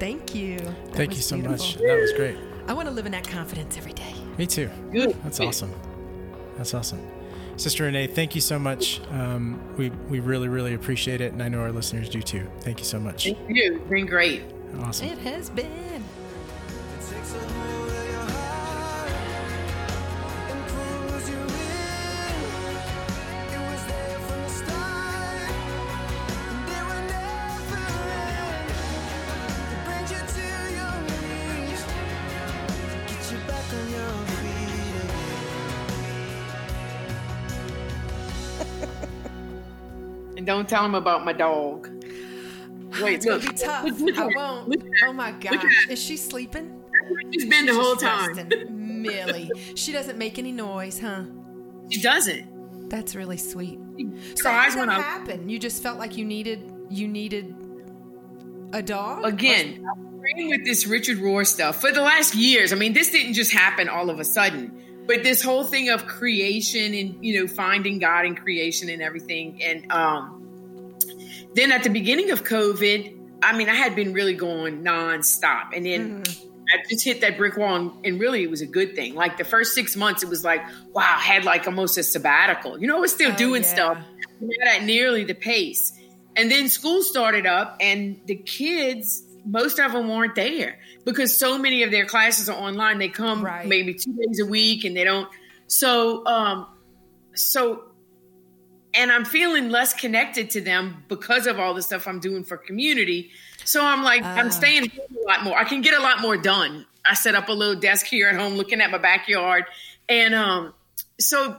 Thank you. Thank you so much. That was great. I want to live in that confidence every day. Me too. Good. That's awesome. That's awesome. Sister Renee, thank you so much. We really, really appreciate it. And I know our listeners do too. Thank you so much. Thank you. It's been great. Awesome. It has been. Don't tell him about my dog. Wait, it's look. Gonna be tough. Look, I won't. Oh my gosh, is she sleeping? She's been the whole time. Millie, she doesn't make any noise, huh? She doesn't. That's really sweet. So how did that happen? You just felt like you needed a dog again. I'm praying with this Richard Rohr stuff for the last years. I mean, this didn't just happen all of a sudden. But this whole thing of creation and, you know, finding God in creation and everything. And then at the beginning of COVID, I mean, I had been really going nonstop. And then I just hit that brick wall. And really, it was a good thing. Like the first 6 months, it was like, wow, I had like almost a sabbatical. You know, I was still doing stuff. Not at nearly the pace. And then school started up and the kids, most of them weren't there because so many of their classes are online. They come maybe 2 days a week and they don't. So, and I'm feeling less connected to them because of all the stuff I'm doing for community. So I'm like, I'm staying home a lot more. I can get a lot more done. I set up a little desk here at home, looking at my backyard. And, so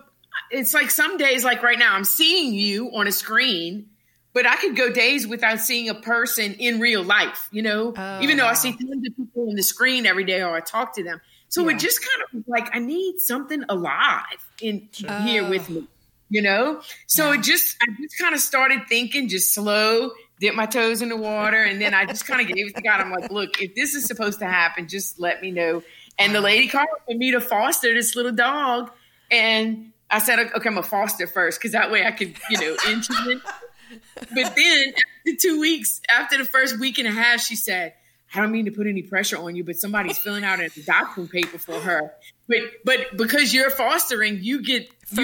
it's like some days, like right now, I'm seeing you on a screen, but I could go days without seeing a person in real life, you know, even though I see tons of people on the screen every day or I talk to them. So it just kind of was like, I need something alive in here with me, you know? So I just kind of started thinking, just slow, dip my toes in the water. And then I just kind of gave it to God. I'm like, look, if this is supposed to happen, just let me know. And the lady called for me to foster this little dog. And I said, okay, I'm going to foster first because that way I could, you know, introduce. But then after 2 weeks, after the first week and a half, she said, I don't mean to put any pressure on you, but somebody's filling out an adoption paper for her. But because you're fostering, you get the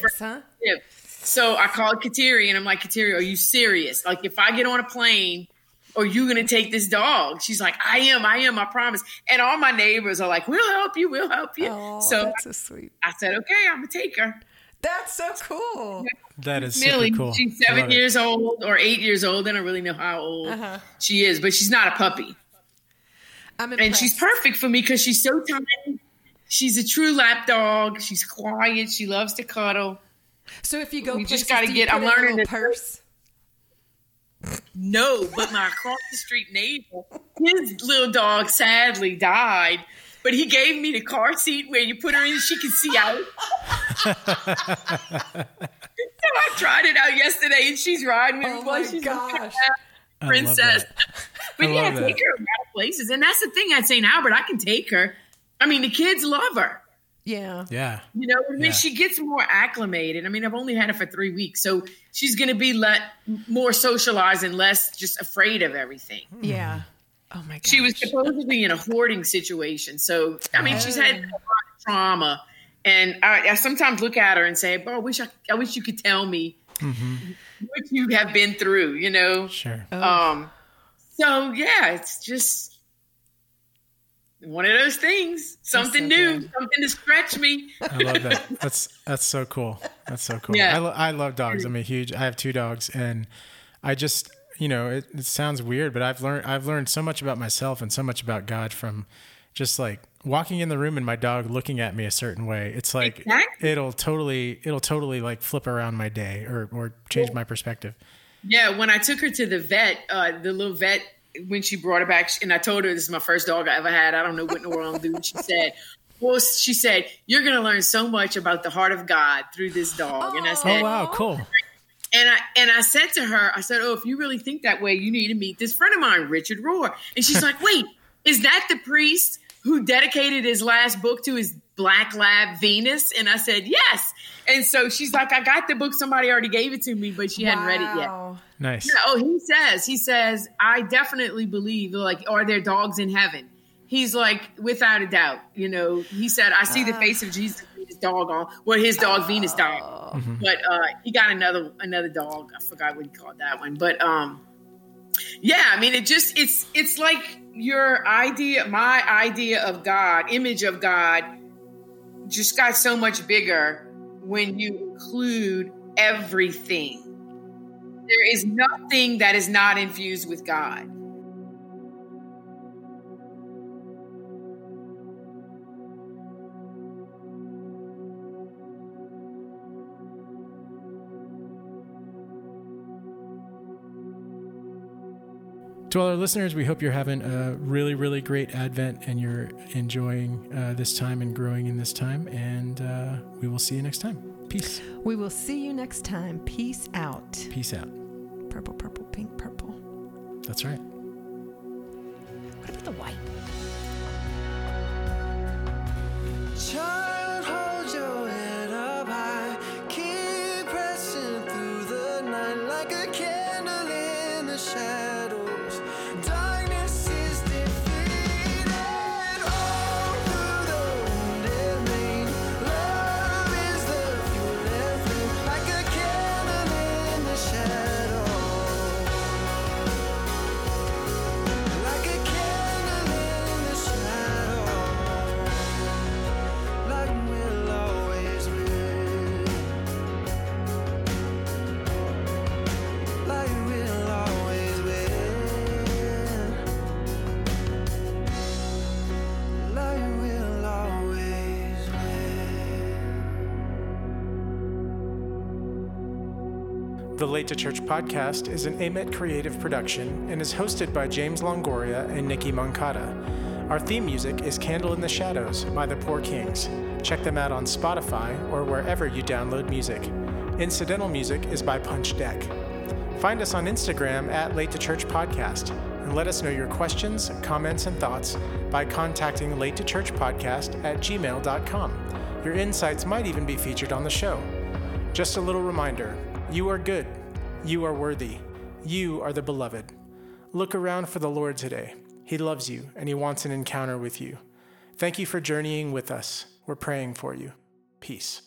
first tip. So I called Kateri and I'm like, Kateri, are you serious? Like if I get on a plane, are you going to take this dog? She's like, I am, I promise. And all my neighbors are like, we'll help you. Oh, so that's so sweet. I said, okay, I'm going to take her. That's so cool. That is Millie, super cool. She's 7 years old or 8 years old. I don't really know how old she is, but she's not a puppy. I'm impressed. And she's perfect for me because she's so tiny. She's a true lap dog. She's quiet. She loves to cuddle. So if you go, I'm learning a purse. No, but my across the street neighbor, his little dog sadly died. But he gave me the car seat where you put her in, she can see out. So I tried it out yesterday and she's riding with me. Oh my gosh. Princess. But yeah, take her a lot of places. And that's the thing at St. Albert, I can take her. I mean, the kids love her. Yeah. Yeah. You know, when she gets more acclimated, I mean, I've only had her for 3 weeks. So she's going to be more socialized and less just afraid of everything. Yeah. Oh my gosh. She was supposedly in a hoarding situation. So, I mean, she's had a lot of trauma. And I sometimes look at her and say, "Boy, I wish you could tell me what you have been through," you know? Sure. So, yeah, it's just one of those things. Something new, something to stretch me. I love that. That's so cool. That's so cool. Yeah. I love dogs. I have two dogs. And I just... You know, it sounds weird, but I've learned so much about myself and so much about God from just like walking in the room and my dog looking at me a certain way. It's like it'll totally like flip around my day or change my perspective. Yeah, when I took her to the vet, the little vet, when she brought her back, and I told her this is my first dog I ever had. I don't know what in the world I'm doing. She said, "You're going to learn so much about the heart of God through this dog." And I said, "Oh wow, cool." And I said to her, I said, "Oh, if you really think that way, you need to meet this friend of mine, Richard Rohr." And she's like, "Wait, is that the priest who dedicated his last book to his black lab, Venus?" And I said, "Yes." And so she's like, I got the book. Somebody already gave it to me, but she hadn't read it yet. Nice. Yeah, oh, he says, I definitely believe, like, are there dogs in heaven? He's like, without a doubt, you know, he said, I see the face of Jesus, his dog on, well, his dog, Venus died. Mm-hmm. But he got another dog. I forgot what he called that one. But yeah, I mean, it's like my idea of God, image of God, just got so much bigger when you include everything. There is nothing that is not infused with God. To all our listeners, we hope you're having a really, really great Advent and you're enjoying this time and growing in this time. And we will see you next time. Peace. We will see you next time. Peace out. Peace out. Purple, purple, pink, purple. That's right. What about the white? Child, hold your head up high. Keep pressing through the night like a candle in the shadow. The Late to Church podcast is an AMET creative production and is hosted by James Longoria and Nikki Moncada. Our theme music is Candle in the Shadows by the Poor Kings. Check them out on Spotify or wherever you download music. Incidental music is by Punch Deck. Find us on Instagram at Late to Church Podcast and let us know your questions, comments, and thoughts by contacting Late to Church Podcast at gmail.com. Your insights might even be featured on the show. Just a little reminder. You are good. You are worthy. You are the beloved. Look around for the Lord today. He loves you, and he wants an encounter with you. Thank you for journeying with us. We're praying for you. Peace.